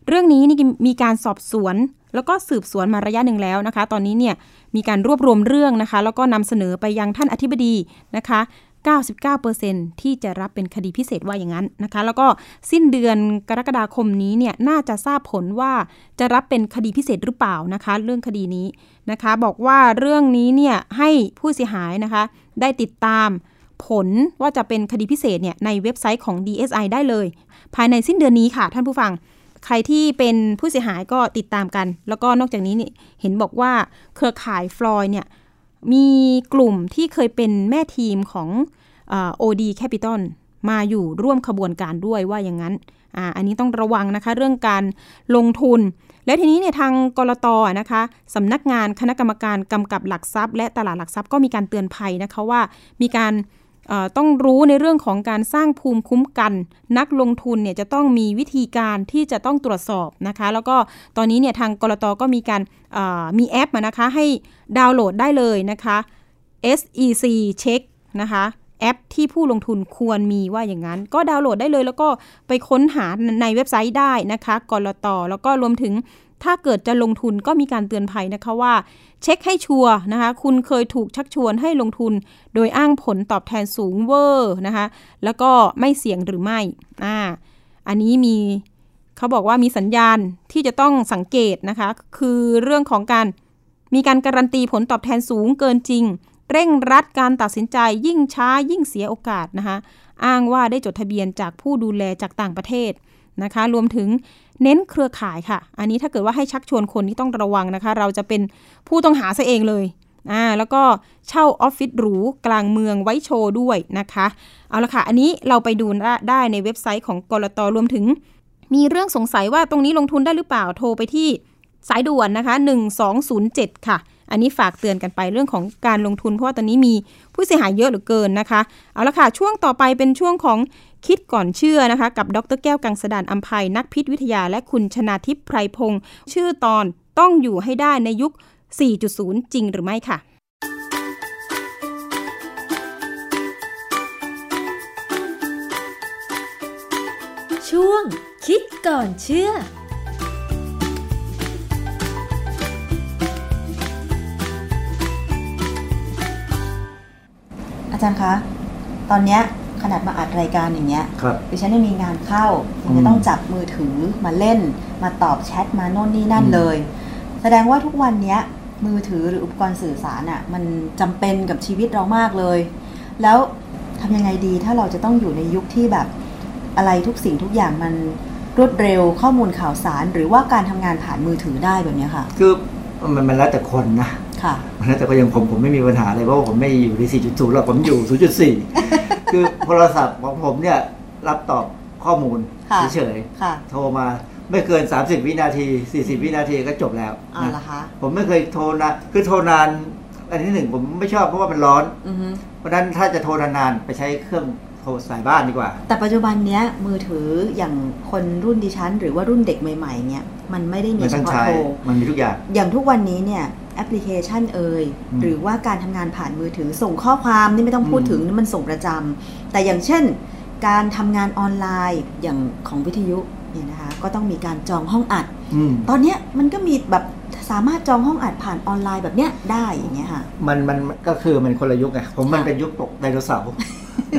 เรื่องนี้นี่มีการสอบสวนแล้วก็สืบสวนมาระยะหนึ่งแล้วนะคะตอนนี้เนี่ยมีการรวบรวมเรื่องนะคะแล้วก็นำเสนอไปยังท่านอธิบดีนะคะ 99% ที่จะรับเป็นคดีพิเศษว่าอย่างนั้นนะคะแล้วก็สิ้นเดือนกรกฎาคมนี้เนี่ยน่าจะทราบผลว่าจะรับเป็นคดีพิเศษหรือเปล่านะคะเรื่องคดีนี้นะคะบอกว่าเรื่องนี้เนี่ยให้ผู้เสียหายนะคะได้ติดตามผลว่าจะเป็นคดีพิเศษเนี่ยในเว็บไซต์ของ DSI ได้เลยภายในสิ้นเดือนนี้ค่ะท่านผู้ฟังใครที่เป็นผู้เสียหายก็ติดตามกันแล้วก็นอกจากนี้นี่เห็นบอกว่าเครือข่ายฟลอยเนี่ยมีกลุ่มที่เคยเป็นแม่ทีมของOD Capital มาอยู่ร่วมขบวนการด้วยว่าอย่างนั้นอันนี้ต้องระวังนะคะเรื่องการลงทุนและทีนี้เนี่ยทางกลต.นะคะสำนักงานคณะกรรมการกำกับหลักทรัพย์และตลาดหลักทรัพย์ก็มีการเตือนภัยนะคะว่ามีการต้องรู้ในเรื่องของการสร้างภูมิคุ้มกันนักลงทุนเนี่ยจะต้องมีวิธีการที่จะต้องตรวจสอบนะคะแล้วก็ตอนนี้เนี่ยทางกลต.ก็มีการมีแอปนะคะให้ดาวน์โหลดได้เลยนะคะ SEC Check นะคะแอปที่ผู้ลงทุนควรมีว่าอย่างนั้นก็ดาวน์โหลดได้เลยแล้วก็ไปค้นหาในเว็บไซต์ได้นะคะกลต.แล้วก็รวมถึงถ้าเกิดจะลงทุนก็มีการเตือนภัยนะคะว่าเช็คให้ชัวร์นะคะคุณเคยถูกชักชวนให้ลงทุนโดยอ้างผลตอบแทนสูงเวอร์นะคะแล้วก็ไม่เสี่ยงหรือไม่อันนี้มีเขาบอกว่ามีสัญญาณที่จะต้องสังเกตนะคะคือเรื่องของการมีการการันตีผลตอบแทนสูงเกินจริงเร่งรัดการตัดสินใจยิ่งช้ายิ่งเสียโอกาสนะคะอ้างว่าได้จดทะเบียนจากผู้ดูแลจากต่างประเทศนะคะรวมถึงเน้นเครือข่ายค่ะอันนี้ถ้าเกิดว่าให้ชักชวนคนที่ต้องระวังนะคะเราจะเป็นผู้ต้องหาซะเองเลยแล้วก็เช่าออฟฟิศหรูกลางเมืองไว้โชว์ด้วยนะคะเอาละค่ะอันนี้เราไปดูได้ในเว็บไซต์ของกลต.รวมถึงมีเรื่องสงสัยว่าตรงนี้ลงทุนได้หรือเปล่าโทรไปที่สายด่วนนะคะ1207ค่ะอันนี้ฝากเตือนกันไปเรื่องของการลงทุนเพราะว่าตอนนี้มีผู้เสียหายเยอะเหลือเกินนะคะเอาละค่ะช่วงต่อไปเป็นช่วงของคิดก่อนเชื่อนะคะกับดร.แก้วกังสดาลอำไพนักพิษวิทยาและคุณชนาทิพย์ไพรพงศ์ชื่อตอนต้องอยู่ให้ได้ในยุค 4.0 จริงหรือไม่ค่ะช่วงคิดก่อนเชื่ออาจารย์คะตอนเนี้ยขนาดมาอัดรายการอย่างเงี้ยดิฉันยังมีงานเข้ายังจะต้องจับมือถือมาเล่นมาตอบแชทมาโน่นนี่นั่นเลยแสดงว่าทุกวันนี้มือถือหรืออุปกรณ์สื่อสารอ่ะมันจำเป็นกับชีวิตเรามากเลยแล้วทำยังไงดีถ้าเราจะต้องอยู่ในยุคที่แบบอะไรทุกสิ่งทุกอย่างมันรวดเร็วข้อมูลข่าวสารหรือว่าการทำงานผ่านมือถือได้แบบนี้ค่ะคือมันแล้วแต่คนนะค่ะแล้วแต่ก็ยังผมไม่มีปัญหาเลยเพราะว่าผมไม่อยู่ใน 4.0 หรอกผมอยู่ 0.4 คือโทรศัพท์ของผมเนี่ยรับตอบข้อมูลเฉยๆโทรมาไม่เกิน30 วินาที40 วินาทีก็จบแล้วนะคะผมไม่เคยโทรนะคือโทรนาน อันที่หนึ่งผมไม่ชอบเพราะว่ามันร้อนเพราะนั้นถ้าจะโทรนานๆไปใช้เครื่องโทรสายบ้านดีกว่าแต่ปัจจุบันเนี้ยมือถืออย่างคนรุ่นดิฉันหรือว่ารุ่นเด็กใหม่ๆเนี่ยมันไม่ได้มีเฉพาะโทรมันมีทุกอย่างอย่างทุกวันนี้เนี่ยแอปพลิเคชันเอ่ยหรือว่าการทำงานผ่านมือถือส่งข้อความนี่ไม่ต้องพูดถึงมันส่งประจำแต่อย่างเช่นการทำงานออนไลน์อย่างของวิทยุเนี่ยนะคะก็ต้องมีการจองห้องอัดตอนเนี้ยมันก็มีแบบสามารถจองห้องอัดผ่านออนไลน์แบบเนี้ยได้อย่างเงี้ยค่ะมันก็คือมันคนละยุคไงผมมันเป็นยุคปกไดโนเสาร์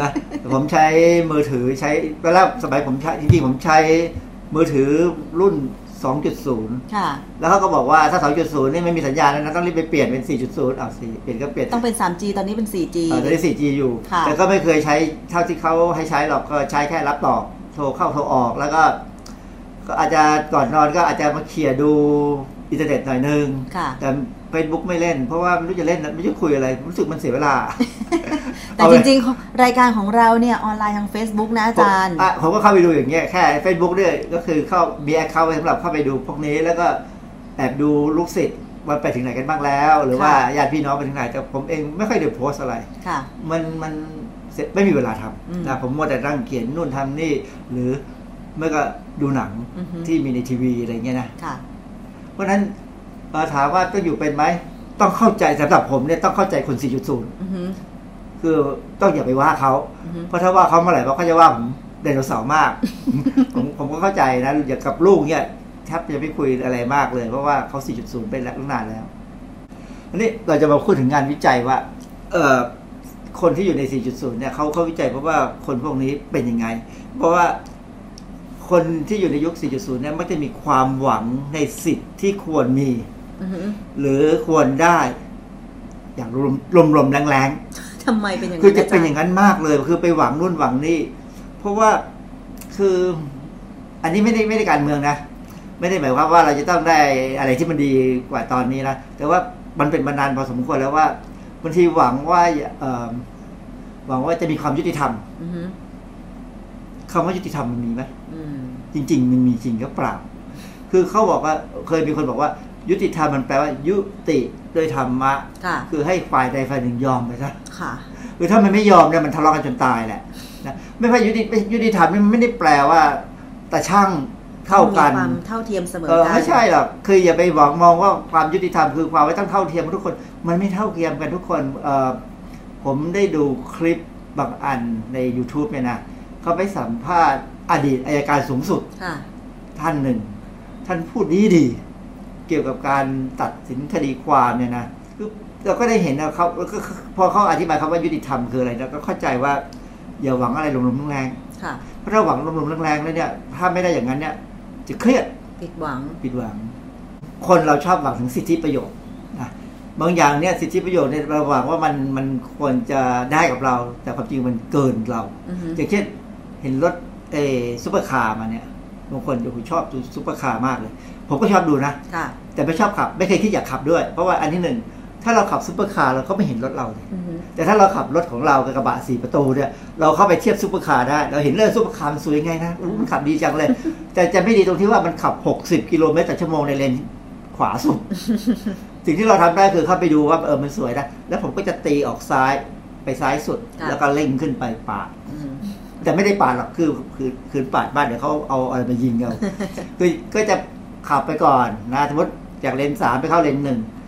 นะผมใช้มือถือใช้แล้วสมัยผมใช้จริงๆผมใช้มือถือรุ่น 2.0 ค่ะแล้วเขาก็บอกว่าถ้า 2.0 นี่ไม่มีสัญญาณแล้วนะต้องรีบไปเปลี่ยนเป็น 4.0 อ้าว4เปลี่ยนก็เปลี่ยนต้องเป็น 3G ตอนนี้เป็น 4G ตอนนี้ 4G อยู่แต่ก็ไม่เคยใช้เท่าที่เขาให้ใช้หรอกก็ใช้แค่รับต่อโทรเข้าโทรออกแล้วก็อาจจะก่อนนอนก็อาจจะมาเขี่ยดูอินเทอร์เน็ตหน่อยนึงแต่ Facebook ไม่เล่นเพราะว่าไม่รู้จะเล่นไม่รู้คุยอะไรรู้สึกมันเสียเวลา แต่จริงๆรายการของเราเนี่ยออนไลน์ทาง Facebook นะอาจารย์ผมก็เข้าไปดูอย่างเงี้ยแค่ Facebook เนี่ยก็คือเข้ามี account ไว้สำหรับเข้าไปดูพวกนี้แล้วก็แอบดูลูกศิษย์ว่าไปถึงไหนกันบ้างแล้วหรือว่าญาติพี่น้องไปถึงไหนแต่ผมเองไม่ค่อยได้โพสอะไรมันไม่มีเวลาทำนะผมมัวแต่นั่งเขียนนู่นทำนี่หรือเมื่อก็ดูหนังที่มีในทีวีอะไรเงี้ยนะเพราะฉะนั้นถามว่าต้องอยู่เป็นไหมต้องเข้าใจสำหรับผมเนี่ยต้องเข้าใจคน 4.0 คือต้องอย่าไปว่าเขาเพราะถ้าว่าเขาเมื่อไหร่เขาจะว่าผมไดโนเสาร์มาก ผมก็เข้าใจนะอย่างกับลูกเนี่ยแทบจะไม่คุยอะไรมากเลยเพราะว่าเขา 4.0 เป็นแล้วตั้งนานแล้วอันนี้เราจะมาพูดถึงงานวิจัยว่าคนที่อยู่ใน 4.0 เนี่ยเขาวิจัยเพราะว่าคนพวกนี้เป็นยังไงเพราะว่าคนที่อยู่ในยุค 4.0 เนี่ยมักจะมีความหวังในสิทธิ์ที่ควรมี หรือควรได้อย่างรวมๆแรงๆทำไมเป็นอย่างนั้นคือจะเป็นอย่างนั้นมากเลยคือไปหวังนู่นหวังนี่เพราะว่าคืออันนี้ไม่ได้การเมืองนะไม่ได้หมายความว่าเราจะต้องได้อะไรที่มันดีกว่าตอนนี้นะแต่ว่ามันเป็นมานานพอสมควรแล้วว่าบางทีหวังว่าจะมีความยุติธรรมคำว่ายุติธรรมมันมีไหมจริงๆมันมีจริงก็เปล่าคือเขาบอกว่าเคยมีคนบอกว่ายุติธรรมมันแปลว่ายุติโดยธรรมะคือให้ฝ่ายใดฝ่ายหนึ่งยอมไปซะคือถ้ามันไม่ยอมเนี่ยมันทะเลาะกันจนตายแหละนะไม่ใช่ยุติธรรมมันไม่ได้แปลว่าแต่ช่างเท่ากันความเท่าเทียมเสมอกันไม่ใช่หรอกคืออย่าไปมองว่าความยุติธรรมคือความไม่ต้องเท่าเทียมทุกคนมันไม่เท่าเทียมกันทุกคนผมได้ดูคลิปบางอันใน YouTube เนี่ยนะเขาไปสัมภาษณ์อดีตอัยการสูงสุดท่านหนึ่งท่านพูดดีเกี่ยวกับการตัดสินคดีความเนี่ยนะคือเราก็ได้เห็นนะเขาพอเขาอธิบายคำว่ายุติธรรมคืออะไรเราก็เข้าใจว่าอย่าหวังอะไรลมๆแรงๆเพราะถ้าหวังลมๆแรงๆแล้วเนี่ยถ้าไม่ได้อย่างนั้นเนี่ยจะเครียดผิดหวังคนเราชอบหวังถึงสิทธิประโยชน์นะบางอย่างเนี่ยสิทธิประโยชน์เนี่ยเราหวังว่ามันควรจะได้กับเราแต่ความจริงมันเกินเราอย่างเช่นเห็นรถซุปเปอร์คาร์มาเนี่ยบางคนโอ้โหชอบดูซุปเปอร์คาร์มากเลยผมก็ชอบดูนะแต่ไม่ชอบขับไม่เคยคิดอยากขับด้วยเพราะว่าอันที่หนึ่งถ้าเราขับซุปเปอร์คาร์เราก็ไม่เห็นรถเราเลยแต่ถ้าเราขับรถของเรากระบะ4ประตูเนี่ยเราเข้าไปเทียบซุปเปอร์คาร์ได้เราเห็นเรื่องซุปเปอร์คาร์มันสวยไงนะมันขับดีจังเลยแต่จะไม่ดีตรงที่ว่ามันขับ60กิโลเมตรต่อชั่วโมงในเลนขวาสุดสิ่งที่เราทำได้คือเข้าไปดูว่ามันสวยนะแล้วผมก็จะตีออกซ้ายไปซ้ายสุดแล้วก็เร่งขึ้นไปปาดแต่ไม่ได้ปาดหรอกคือปาดบ้านเดี๋ยวเขาเอาอะไรมายิงเราคือก็จะขับไปก่อนนะสมมติจากเลน3ไปเข้าเลน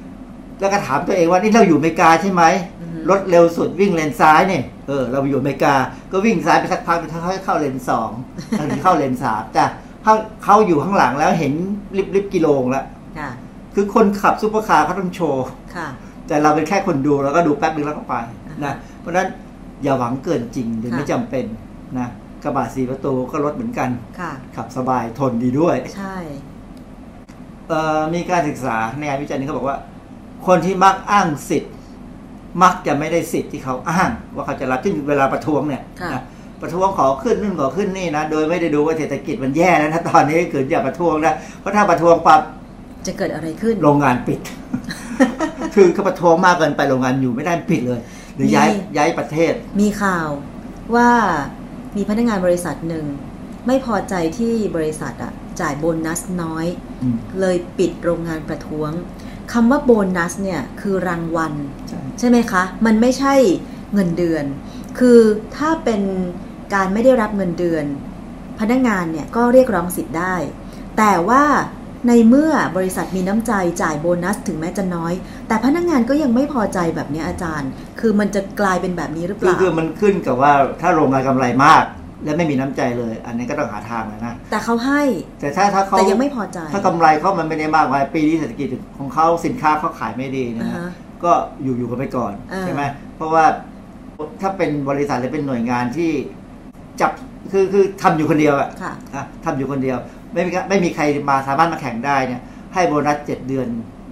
1แล้วก็ถามตัวเองว่านี่เราอยู่อเมริกาใช่ไหมรถเร็วสุดวิ่งเลนซ้ายเนี่ยเราอยู่อเมริกาก็วิ่งซ้ายไปสักพักไปเข้าเลน2ถึงเข้าเลน3แต่เขาอยู่ข้างหลังแล้วเห็นริบกิโลงแล้วคือคนขับซุปเปอร์คาร์เขาต้องโชว์แต่เราเป็นแค่คนดูแล้วก็ดูแป๊บนึงแล้วก็ไปนะเพราะนั้นอย่าหวังเกินจริงหรือไม่จำเป็นนะกระบะ4ประตูก็รถเหมือนกันขับสบายทนดีด้วยใช่มีการศึกษาในงานวิจัยนี้เขาบอกว่าคนที่มักอ้างสิทธิ์มักจะไม่ได้สิทธิ์ที่เขาอ้างว่าเขาจะรับซึ่งเวลาประท้วงเนี่ยประท้วงขอขึ้นนู่นขอขึ้นนี่นะโดยไม่ได้ดูว่าเศรษฐกิจมันแย่นะตอนนี้เกิดอย่าประท้วงนะเพราะถ้าประท้วงปั๊บจะเกิดอะไรขึ้นโรงงานปิด คือเขาประท้วงมากเกินไปโรงงานอยู่ไม่ได้ปิดเลยหรือย้ายประเทศมีข่าวว่ามีพนักงานบริษัทหนึ่งไม่พอใจที่บริษัทจ่ายโบนัสน้อยเลยปิดโรงงานประท้วง คำว่าโบนัสเนี่ยคือรางวัลใช่ไหมคะมันไม่ใช่เงินเดือนคือถ้าเป็นการไม่ได้รับเงินเดือนพนักงานเนี่ยก็เรียกร้องสิทธิ์ได้แต่ว่าในเมื่อบริษัทมีน้ำใจจ่ายโบนัสถึงแม้จะน้อยแต่พนักงานก็ยังไม่พอใจแบบนี้อาจารย์คือมันจะกลายเป็นแบบนี้หรือเปล่าคือมันขึ้นกับว่าถ้าโรงงานกำไรมากและไม่มีน้ำใจเลยอันนี้ก็ต้องหาทางเลยนะแต่เขาให้แต่ถ้าเขาแต่ยังไม่พอใจถ้ากำไรเขามันไม่ได้มากไปปีนี้เศรษฐกิจของเขาสินค้าเขาขายไม่ดีนะฮะก็อยู่กันไปก่อนใช่ไหมเพราะว่าถ้าเป็นบริษัทหรือเป็นหน่วยงานที่จับคือทำอยู่คนเดียวอะทำอยู่คนเดียวไม่มีใครมาสามารถมาแข่งได้เนี่ยให้โบนัส7เดือน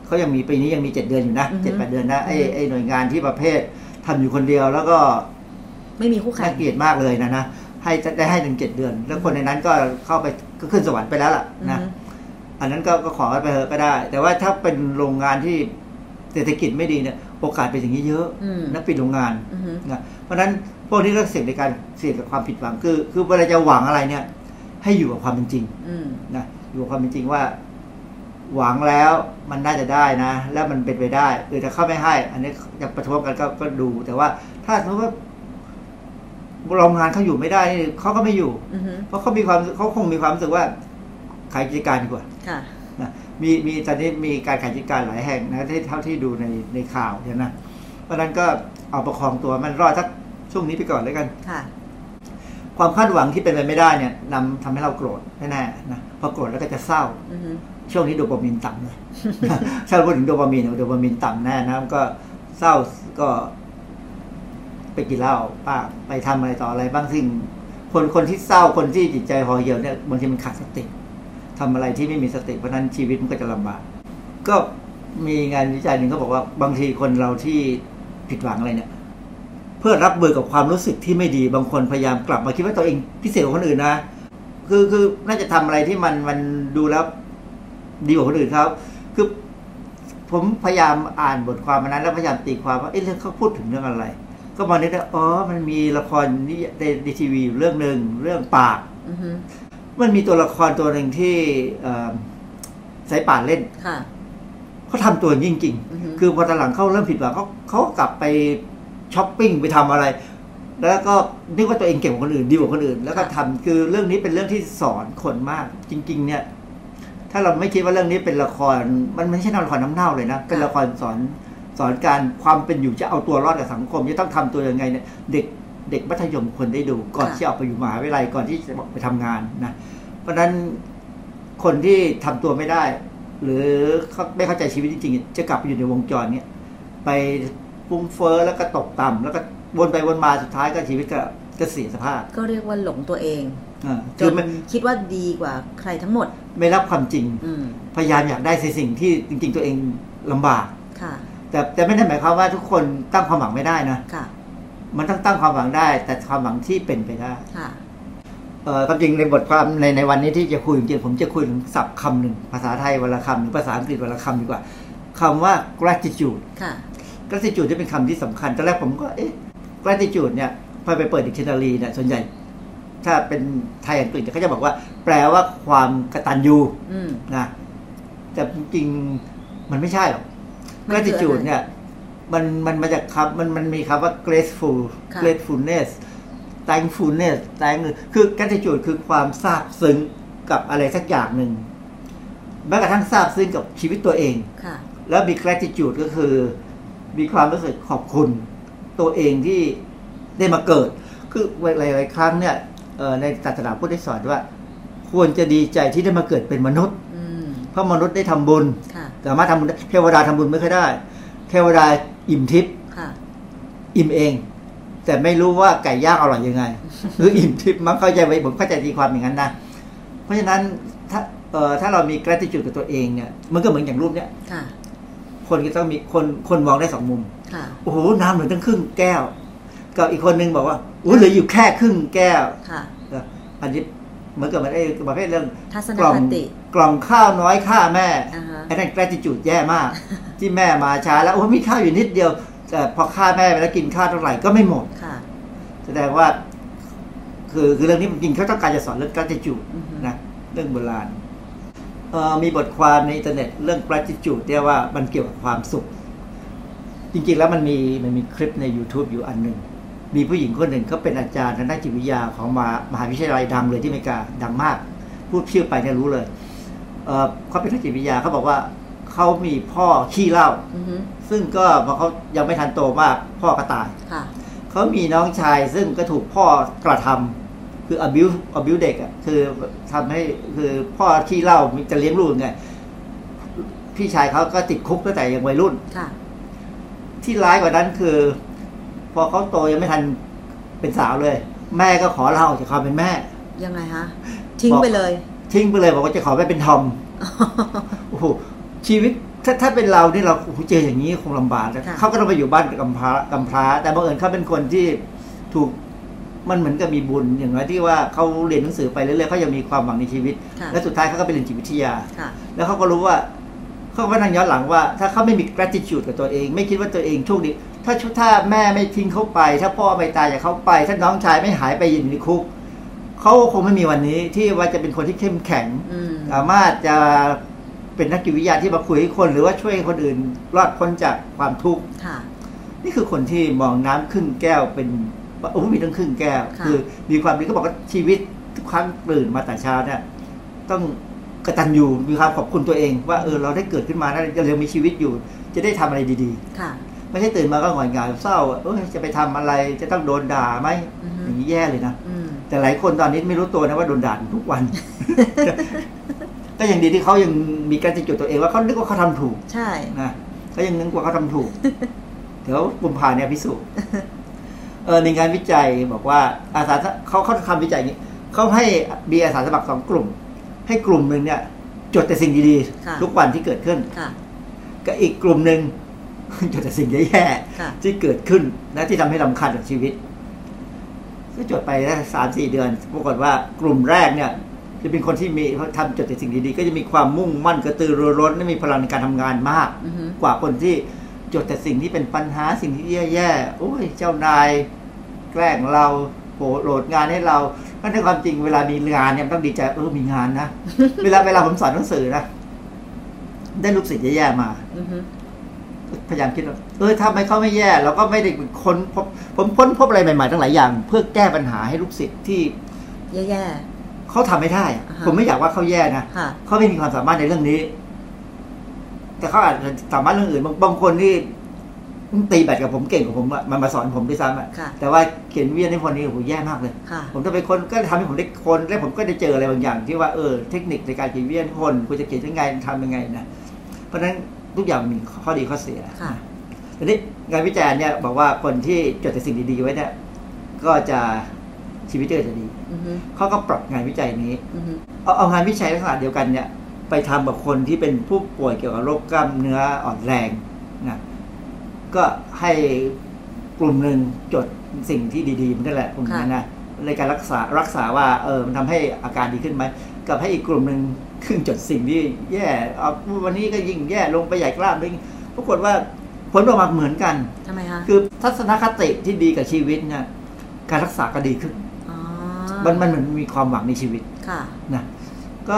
เขายังมีปีนี้ยังมี7เดือนอยู่นะ 7-8 เดือนนะไอ้หน่วยงานที่ประเภททำอยู่คนเดียวแล้วก็ไม่มีคู่แข่งน่าเกลียดมากเลยนะให้ได้ให้ถึง7เดือนแล้วคนในนั้นก็เข้าไปก็ขึ้นสวรรค์ไปแล้วล่ะนะอันนั้นก็ขอไปเถอะก็ได้แต่ว่าถ้าเป็นโรงงานที่เศรษฐกิจไม่ดีเนี่ยโอกาสเป็นอย่างนี้เยอะนะปิดโรงงานนะเพราะนั้นพวกนี้ก็เสี่ยงในการเสี่ยงกับความผิดหวังคือเวลาจะหวังอะไรเนี่ยให้อยู่กับความเป็นจริงนะอยู่กับความเป็นจริงว่าหวังแล้วมันน่าจะได้นะแล้วมันเป็นไปได้แต่เข้าไม่ให้อันนี้จะประท้วงกันก็ดูแต่ว่าถ้าสมมติว่าโรงงานเขาอยู่ไม่ได้เขาก็ไม่อยู่เพราะเขาคงมีความรู้สึกว่าขายกิจการดีกว่ามีตอนนี้มีการขายกิจการหลายแห่งนะเท่าที่ดูในข่าวเนี่ยนะเพราะนั้นก็เอาประคองตัวมันรอดสักช่วงนี้ไปก่อนแล้วกันความคาดหวังที่เป็นไปไม่ได้เนี่ยทำให้เราโกรธแน่ๆนะพอโกรธแล้วก็จะเศร้าช่วงนี้โดปามีนต่ำเลยถ้าพูดถึงโดปามีนต่ำแน่นะก็เศร้าก็ไปกินเหล้าป้าไปทำอะไรต่ออะไรบ้างสิ่งคนที่เศร้าคนที่จิตใจห่อเหี่ยวเนี่ยบางทีมันขาดสติทำอะไรที่ไม่มีสติเพราะนั้นชีวิตมันก็จะลำบากก็มีงานวิจัยหนึ่งก็บอกว่าบางทีคนเราที่ผิดหวังอะไรเนี่ยเพื่อรับมือกับความรู้สึกที่ไม่ดีบางคนพยายามกลับมาคิดว่าตัวเองพิเศษกว่าคนอื่นนะคือน่าจะทำอะไรที่มันดูแล้วดีกว่าคนอื่นเขาคือผมพยายามอ่านบทความนั้นแล้วพยายามตีความว่าเอ๊ะเขาพูดถึงเรื่องอะไรก็มาเนี่ยอ๋อมันมีละครนี่ในทีวีอยู่เรื่องหนึ่งเรื่องปากมันมีตัวละครตัวหนึ่งที่สายป่านเล่นเขาทำตัวจริงๆคือพอตอนหลังเขาเริ่มผิดหวังเขากลับไปช้อปปิ้งไปทำอะไรแล้วก็นึกว่าตัวเองเก่งกว่าคนอื่นดีกว่าคนอื่นแล้วก็ทำคือเรื่องนี้เป็นเรื่องที่สอนคนมากจริงๆเนี่ยถ้าเราไม่คิดว่าเรื่องนี้เป็นละครมันไม่ใช่ละครน้ำเน่าเลยนะเป็นละครสอนการความเป็นอยู่จะเอาตัวรอดกับสังคมจะต้องทำตัวยังไงเนี่ยเด็กมัธยมคนได้ดูก่อนที่ออกไปอยู่มหาวิทยาลัยก่อนที่จะไปทำงานนะเพราะนั้นคนที่ทำตัวไม่ได้หรือไม่เข้าใจชีวิตจริงๆจะกลับไปอยู่ในวงจรเนี่ยไปฟุ้งเฟ้อแล้วก็ตกต่ำแล้วก็วนไปวนมาสุดท้ายก็ชีวิตก็เสียสภาพก็เรียกว่าหลงตัวเองจนคิดว่าดีกว่าใครทั้งหมดไม่รับความจริงพยายามอยากได้สิ่งที่จริงๆตัวเองลำบากแต่ไม่ได้หมายความว่าทุกคนตั้งความหวังไม่ได้นะมันต้องตั้งความหวังได้แต่ความหวังที่เป็นไปได้ความจริงในบทความในวันนี้ที่จะคุยจริงๆผมจะคุยถึงศัพท์คำหนึ่งภาษาไทยวันละคำหรือภาษาอังกฤษวันละคำดีกว่าคำว่า gratitude gratitude จะเป็นคำที่สำคัญตอนแรกผมก็gratitude เนี่ยพอไปเปิด dictionary เนี่ยส่วนใหญ่ถ้าเป็นไทยอังกฤษเขาจะบอกว่าแปลว่าความกตัญญูนะแต่จริงมันไม่ใช่หรอก gratitude เนี่ยมันมาจากคำมันมีคำว่า gratefulness thankfulness คือ gratitude คือความซาบซึ้งกับอะไรสักอย่างหนึ่งแม้กระทั่งซาบซึ้งกับชีวิตตัวเองแล้วมี gratitude ก็คือมีความรู้สึกขอบคุณตัวเองที่ได้มาเกิดคือหลายๆครั้งเนี่ยในศาสนาพุทธได้สอนว่าควรจะดีใจที่ได้มาเกิดเป็นมนุษย์เพราะมนุษย์ได้ทำบุญสามารถทำบุญเทวดาทำบุญไม่ค่อยได้เทวดาอิ่มทิพย์อิ่มเองแต่ไม่รู้ว่าไก่ย่างอร่อยยังไงหรืออิ่มทิพย์มันเข้าใจไว้ผมเข้าใจตีความอย่างนั้นนะเพราะฉะนั้นถ้าเรามี gratitude กับตัวเองเนี่ยมันก็เหมือนอย่างรูปเนี่ยคนก็ต้องมีคนมองได้สองมุมโอ้โหน้ำเหลือตั้งครึ่งแก้วกับอีกคนนึงบอกว่าอู้เหลืออยู่แค่ครึ่งแก้วอันนี้เหมือนกับมันไอ้ประเภทเรื่องกล่องข้าวน้อยข้าแม่ไอ้นั่น gratitude แย่มากที่แม่มาช้าแล้วโอ้มีข้าวอยู่นิดเดียวแต่พอข้าแม่ไปแล้วกินข้าวเท่าไหร่ก็ไม่หมดแสดงว่าคือเรื่องนี้มันจริงเขาต้องการจะสอนเรื่อง gratitude นะเรื่องโบราณ มีบทความในอินเทอร์เน็ตเรื่อง gratitude เนี่ยว่ามันเกี่ยวกับความสุขจริงๆแล้วมันมีคลิปใน YouTube อยู่อันหนึ่งมีผู้หญิงคนหนึ่งเขาเป็นอาจารย์ทางด้านจิตวิทยาของมหาวิทยาลัยดังเลยที่อเมริกาดังมากพูดชื่อไปเนี่ยรู้เลยเขาเป็นนักจิตวิทยาเขาบอกว่าเขามีพ่อขี้เหล้าซึ่งก็พอเขายังไม่ทันโตมากพ่อก็ตายเขามีน้องชายซึ่งก็ถูกพ่อกระทำคือ abuse เด็กอ่ะคือทำให้คือพ่อขี้เหล้าจะเลี้ยงลูกไงพี่ชายเขาก็ติดคุกตั้งแต่ยังวัยรุ่นที่ร้ายกว่านั้นคือพอเขาโตยังไม่ทันเป็นสาวเลยแม่ก็ขอเราจะขอเป็นแม่ยังไงฮะทิ้งไปเลยบอกว่าจะขอไปเป็นทอมโอ้โหชีวิตถ้าเป็นเราเนี่ยเราเจออย่างนี้คงลำบากนะเขาก็ต้องไปอยู่บ้านกำพร้าแต่บังเอิญเขาเป็นคนที่ถูกมันเหมือนกับมีบุญอย่างไรที่ว่าเขาเรียนหนังสือไปเรื่อยๆเขายังมีความหวังในชีวิตและสุดท้ายเขาก็ไปเรียนจิตวิทยาแล้วเขาก็รู้ว่าเขาก็นั่งย้อนหลังว่าถ้าเขาไม่มี gratitude กับตัวเองไม่คิดว่าตัวเองโชคดีถ้าแม่ไม่ทิ้งเขาไปถ้าพ่อไม่ตายจากเขาไปถ้าน้องชายไม่หายไปอยู่ในคุกเขาคงไม่มีวันนี้ที่ว่าจะเป็นคนที่เข้มแข็งสามารถจะเป็นนักจิตวิทยาที่มาคุยให้คนหรือว่าช่วยคนอื่นรอดพ้นจากความทุกข์นี่คือคนที่มองน้ำครึ่งแก้วเป็นโอ้มีทั้งครึ่งแก้วคือมีความดีเขาบอกว่าชีวิตทุกครั้งตื่นมาแต่เช้าเนี่ยต้องกตัญญูมีความขอบคุณตัวเองว่าเราได้เกิดขึ้นมานะยังมีชีวิตอยู่จะได้ทำอะไรดีๆค่ะไม่ใช่ตื่นมาก็หงอยเหงาเศร้าจะไปทำอะไรจะต้องโดนด่าไหมอย่างนี้แย่เลยนะแต่หลายคนตอนนี้ไม่รู้ตัวนะว่าโดนด่าทุกวันก็ยังดีที่เขายังมีการจิตจุดตัวเองว่าเขาคิดว่าเขาทำถูกใช่นะเขายังนึกว่าเขาทำถูกเดี๋ยวบุญพาเนี่ยพิสูจน์ในงานวิจัยบอกว่าอาสาเขาทำวิจัยนี้เขาให้มีอาสาสมัคร2กลุ่มให้กลุ่มหนึ่งเนี่ยจดแต่สิ่งดีๆทุกวันที่เกิดขึ้นก็อีกกลุ่มหนึ่งจดแต่สิ่งแย่ๆที่เกิดขึ้นและที่ทำให้รำคาญกับชีวิตก็จดไปได้3-4เดือนปรากฏว่ากลุ่มแรกเนี่ยจะเป็นคนที่มีทำจดแต่สิ่งดีๆก็จะมีความมุ่งมั่นกระตือรือร้นและมีพลังในการทำงานมากกว่าคนที่จดแต่สิ่งที่เป็นปัญหาสิ่งที่แย่ๆโอ้ยเจ้านายแกล้งเราโหลดงานให้เราเพราะในความจริงเวลามีงานเนี่ยต้องดีใจมีงานนะเวลาผมสอนหนังสือนะได้ลูกศิษย์แย่ๆมาพยายามคิดว่าถ้าไม่เขาไม่แย่เราก็ไม่ได้ค้นพบผมค้นพบอะไรใหม่ๆทั้งหลายอย่างเพื่อแก้ปัญหาให้ลูกศิษย์ที่แย่ๆเขาทำไม่ได้ผมไม่อยากว่าเขาแย่นะเขาไม่มีความสามารถในเรื่องนี้แต่เขาอาจจะสามารถเรื่องอื่นบางคนที่ตีแบตกับผมเก่งกว่าผมมันมาสอนผมด้วยซ้ำแต่ว่าเขียนวิทยานิพนธ์นี่ผมแย่มากเลยผมต้องไปค้นก็ทำให้ผมได้ค้นและผมก็ได้เจออะไรบางอย่างที่ว่าเทคนิคในการเขียนวิทยานิพนธ์ควรจะเขียนยังไงทำยังไงนะเพราะฉะนั้นทุกอย่างมีข้อดีข้อเสียทีนี้งานวิจัยเนี่ยบอกว่าคนที่จดแต่สิ่งดีๆไว้เนี่ยก็จะชีวิตจะดีเขาก็ปรับงานวิจัยนี้เอางานวิจัยลักษณะเดียวกันเนี่ยไปทำกับคนที่เป็นผู้ป่วยเกี่ยวกับโรคกล้ามเนื้ออ่อนแรงนะก็ให้กลุ่มหนึ่งจดสิ่งที่ดีๆมันก็แหละกลุ่มนั้นนะในการรักษาว่ามันทำให้อาการดีขึ้นไหมกับให้อีกกลุ่มหนึ่งขึ้นจดสิ่งที่แย่วันนี้ก็ยิ่งแย่ลงไปใหญ่กล้ามเลยปรากฏว่าผลออกมาเหมือนกันทำไมคะคือทัศนคติที่ดีกับชีวิตเนี่ยการรักษาก็ดีขึ้นมันเหมือนมีความหวังในชีวิตค่ะนะก็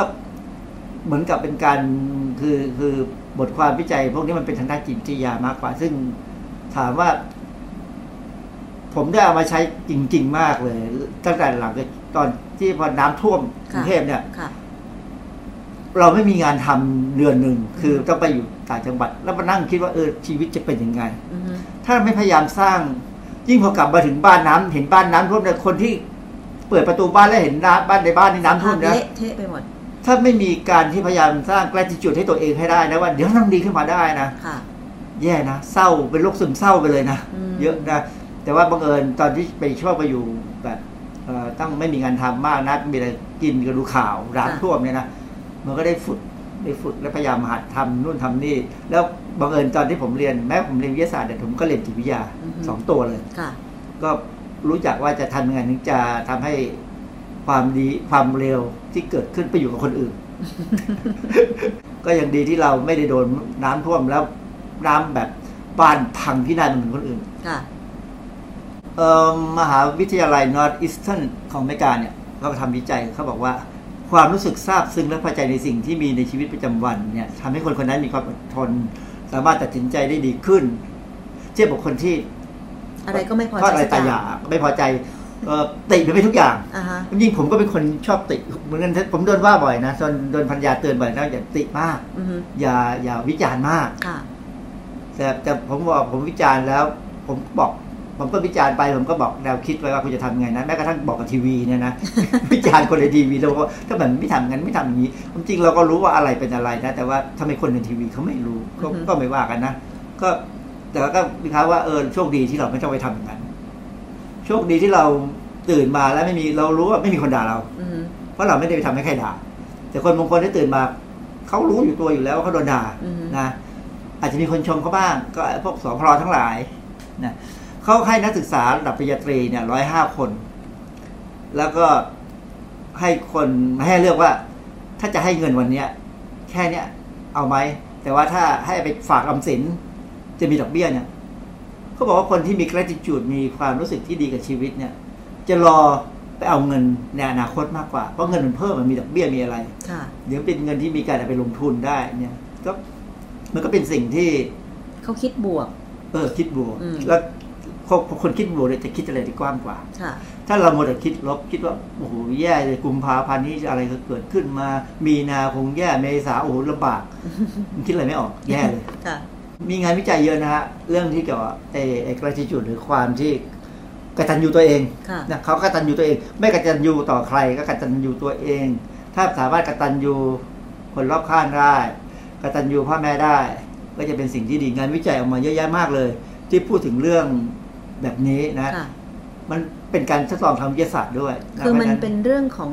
เหมือนกับเป็นการคือบทความวิจัยพวกนี้มันเป็นทางด้านจิตวิทยามากกว่าซึ่งถามว่าผมได้เอามาใช้จริงๆมากเลยตั้งแต่หลังตอนที่พอน้ำท่วมกรุงเทพเนี่ยเราไม่มีงานทำเดือนหนึ่งคือต้องไปอยู่ต่างจังหวัดแล้วมานั่งคิดว่าชีวิตจะเป็นยังไงถ้าไม่พยายามสร้างยิ่งพอกลับมาถึงบ้านน้ำเห็นบ้านน้ำท่วมเนี่ยคนที่เปิดประตูบ้านแล้วเห็นบ้านในบ้านนี่น้ำท่วมนะเทะไปหมดถ้าไม่มีการที่พยายามสร้างgratitudeให้ตัวเองให้ได้นะว่าเดี๋ยวต้องดีขึ้นมาได้นะแย่นะเศร้าเป็นโรคซึมเศร้าไปเลยนะเยอะนะแต่ว่าบังเอิญตอนที่ไปชอบไปอยู่แบบต้องไม่มีงานทำมากนะมีอะไรกินก็ดูข่าวร้านท่วมเนี่ยนะมันก็ได้ฝึกและพยายามหัดทำนู่นทำนี่แล้วบังเอิญตอนที่ผมเรียนแม้ผมเรียนวิทยาศาสตร์แต่ผมก็เรียนจิตวิทยา2ตัวเลยก็รู้จักว่าจะทำยังไงถึงจะทำให้ความดีความเร็วที่เกิดขึ้นไปอยู่กับคนอื่นก็ยังดีที่เราไม่ได้โดนน้ำท่วมแล้วน้ำแบบบ้านพังพินาศเหมือนคนอื่นมหาวิทยาลัยนอร์ทอีสเทิร์นของอเมริกาเนี่ยเขาทำวิจัยเขาบอกว่าค ความรู้สึกซาบซึ้งและพอใจในสิ่งที่มีในชีวิตประจำวันเนี่ยทำให้คนคนนั้นมีความอดทนสามารถตัดสินใจได้ดีขึ้นเทียบกับคนที่อะไรก็ไม่พอใจอะไรตายาไม่พอใจติไปทุกอย่างยิ่งผมก็เป็นคนชอบติเหมือนกันผมโดนว่าบ่อยนะโดนภรรยาเตือนบ่อยนะอย่าติมากอย่าวิจารณ์มากแต่ผมบอกผมวิจารณ์แล้วผมบอกผมก็วิจารณ์ไปผมก็บอกแนวคิดไว้ว่าคุณจะทำไงนะแม้กระทั่งบอกกับทีวีเนี่ยนะวิจารณ์คนในทีวีเราก็ถ้ามันไม่ทำงั้นไม่ทำอย่างนี้จริงเราก็รู้ว่าอะไรเป็นอะไรนะแต่ว่าทำไมคนในทีวีเขาไม่รู้ก็ไม่ว่ากันนะก็แต่ก็มีค่าว่าโชคดีที่เราไม่ต้องไปทำอย่างนั้นโชคดีที่เราตื่นมาแล้วไม่มีเรารู้ว่าไม่มีคนด่าเราเพราะเราไม่ได้ไปทำให้ใครด่าแต่คนบางคนที่ตื่นมาเขารู้อยู่ตัวอยู่แล้วว่าเขาโดนด่านะอาจจะมีคนชมเขาบ้างก็พวกสพรทั้งหลายนะเขาให้นักศึกษาระดับปริญญาตรีเนี่ย105 คนแล้วก็ให้คนมาให้เลือกว่าถ้าจะให้เงินวันเนี้ยแค่เนี้ยเอาไหมแต่ว่าถ้าให้ไปฝากออมสินจะมีดอกเบี้ยเนี่ยเขาบอกว่าคนที่มี gratitude มีความรู้สึกที่ดีกับชีวิตเนี่ยจะรอไปเอาเงินในอนาคตมากกว่าเพราะเงินมันเพิ่มมันมีดอกเบี้ยมีอะไรเดี๋ยวเป็นเงินที่มีการไปลงทุนได้เนี่ยก็มันก็เป็นสิ่งที่เขาคิดบวกคิดบวกแล้วคนคิดบวกเลยจะคิดอะไรที่กว้างกว่าถ้าเราหมดแต่คิดลบคิดว่าโอ้โหแย่เลยกุมภาพันธ์นี้อะไรเกิดขึ้นมามีนาคงแย่เมษาโอ้โหลำบากคิดอะไรไม่ออกแย่เลยมีงานวิจัยเยอะนะฮะเรื่องที่เกี่ยวกับgratitudeหรือความที่กตัญญูตัวเองนะเขากตัญญูตัวเองไม่กตัญญูต่อใครก็กตัญญูตัวเองถ้าสามารถกตัญญูคนรอบข้างได้กตัญญูพ่อแม่ได้ก็จะเป็นสิ่งที่ดีงานวิจัยออกมาเยอะแยะมากเลยที่พูดถึงเรื่องแบบนี้นะมันเป็นการทดลองทางวิทยาศาสตร์ด้วยคือมันเป็นเรื่องของ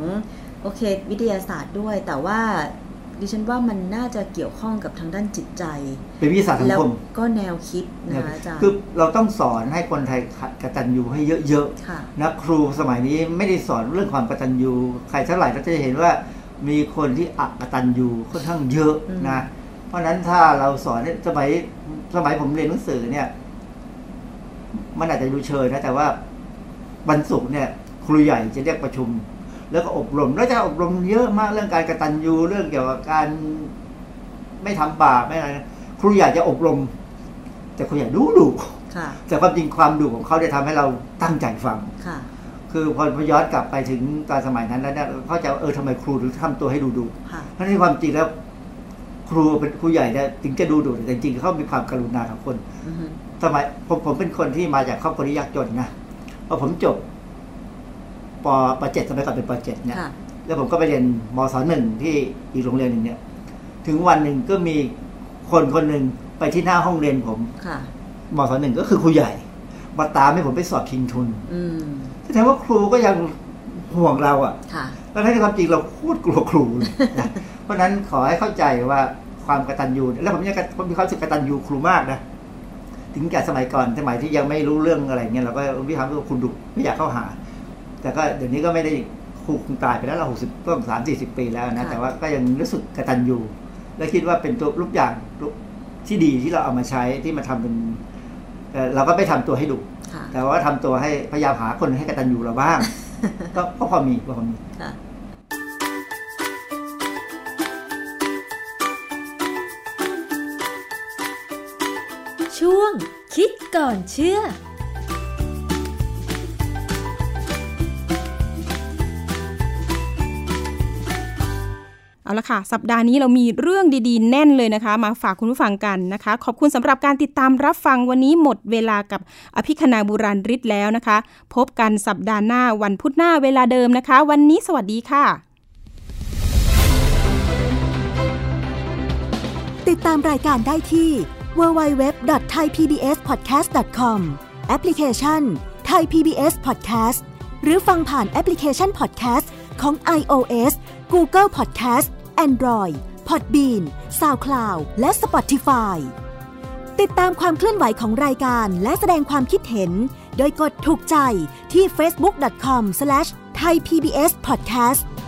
โอเควิทยาศาสตร์ด้วยแต่ว่าดิฉันว่ามันน่าจะเกี่ยวข้องกับทางด้านจิตใจเป็นวิทยาศาสตร์สังคมก็แนวคิดนะคะอาจารย์คือเราต้องสอนให้คนไทยกตัญญูให้เยอะๆนะครูสมัยนี้ไม่ได้สอนเรื่องความกตัญญูใครเท่าไหร่ก็จะเห็นว่ามีคนที่อกตัญญูค่อนข้างเยอะนะเพราะฉะนั้นถ้าเราสอนสมัยผมเรียนหนังสือเนี่ยมันอาจจะดูเชยนะแต่ว่าวันศุกร์เนี่ยครูใหญ่จะเรียกประชุมแล้วก็อบรมแล้วจะอบรมเยอะมากเรื่องการกตัญญูเรื่องเกี่ยวกับการไม่ทำบาปไม่อะไรครูใหญ่จะอบรมแต่ครูใหญ่ดุแต่ความจริงความดุของเขาได้ทำให้เราตั้งใจฟังคือพอย้อนกลับไปถึงตอนสมัยนั้นแล้วเนี่ยเขาจะทำไมครูถึงทำตัวให้ดุเพราะในความจริงแล้วครูเป็นครูใหญ่เนี่ยถึงจะดุแต่จริงๆเขามีความกรุณาของคนสมัยผมเป็นคนที่มาจากครอบครัวที่ยากจนนะพอผมจบป.7 สมัยก่อนเป็นป.7 เนี่ยแล้วผมก็ไปเรียนมศ.1ที่อีกโรงเรียนหนึ่งเนี่ยถึงวันหนึ่งก็มีคนหนึ่งไปที่หน้าห้องเรียนผมมศ.1ก็คือครูใหญ่มาตามให้ผมไปสอบชิงทุนแสดงว่าครูก็ยังห่วงเราอ่ะแล้วในความจริงเราโคตรกลัวครูเลยเพราะฉะนั้นขอให้เข้าใจว่าความกตัญญูแล้วผมเนี่ยผมมีความรู้สึกกตัญญูครูมากนะถึงแก่สมัยก่อนสมัยที่ยังไม่รู้เรื่องอะไรเงี้ยเราก็วิพากษ์ว่าครูดุไม่อยากเข้าหาแต่ก็เดี๋ยวนี้ก็ไม่ได้ครูคงตายไปแล้วเรา60 ต้น 30-40 ปีแล้วนะแต่ว่าก็ยังรู้สึกกตัญญูและคิดว่าเป็นตัวรูปอย่างที่ดีที่เราเอามาใช้ที่มาทำเป็นเราก็ไม่ทำตัวให้ดุแต่ว่าทำตัวให้พยายามหาคนให้กตัญญูเราบ้างก็พอมีช่วงคิดก่อนเชื่อเอาละค่ะสัปดาห์นี้เรามีเรื่องดีๆแน่นเลยนะคะมาฝากคุณผู้ฟังกันนะคะขอบคุณสำหรับการติดตามรับฟังวันนี้หมดเวลากับอภิคณาบุราริศแล้วนะคะพบกันสัปดาห์หน้าวันพุธหน้าเวลาเดิมนะคะวันนี้สวัสดีค่ะติดตามรายการได้ที่ www.thaipbspodcast.com แอปพลิเคชัน Thai PBS Podcast หรือฟังผ่านแอปพลิเคชัน Podcast ของ iOS Google Podcast Android Podbean SoundCloud และ Spotify ติดตามความเคลื่อนไหวของรายการและแสดงความคิดเห็นโดยกดถูกใจที่ facebook.com/thaipbspodcast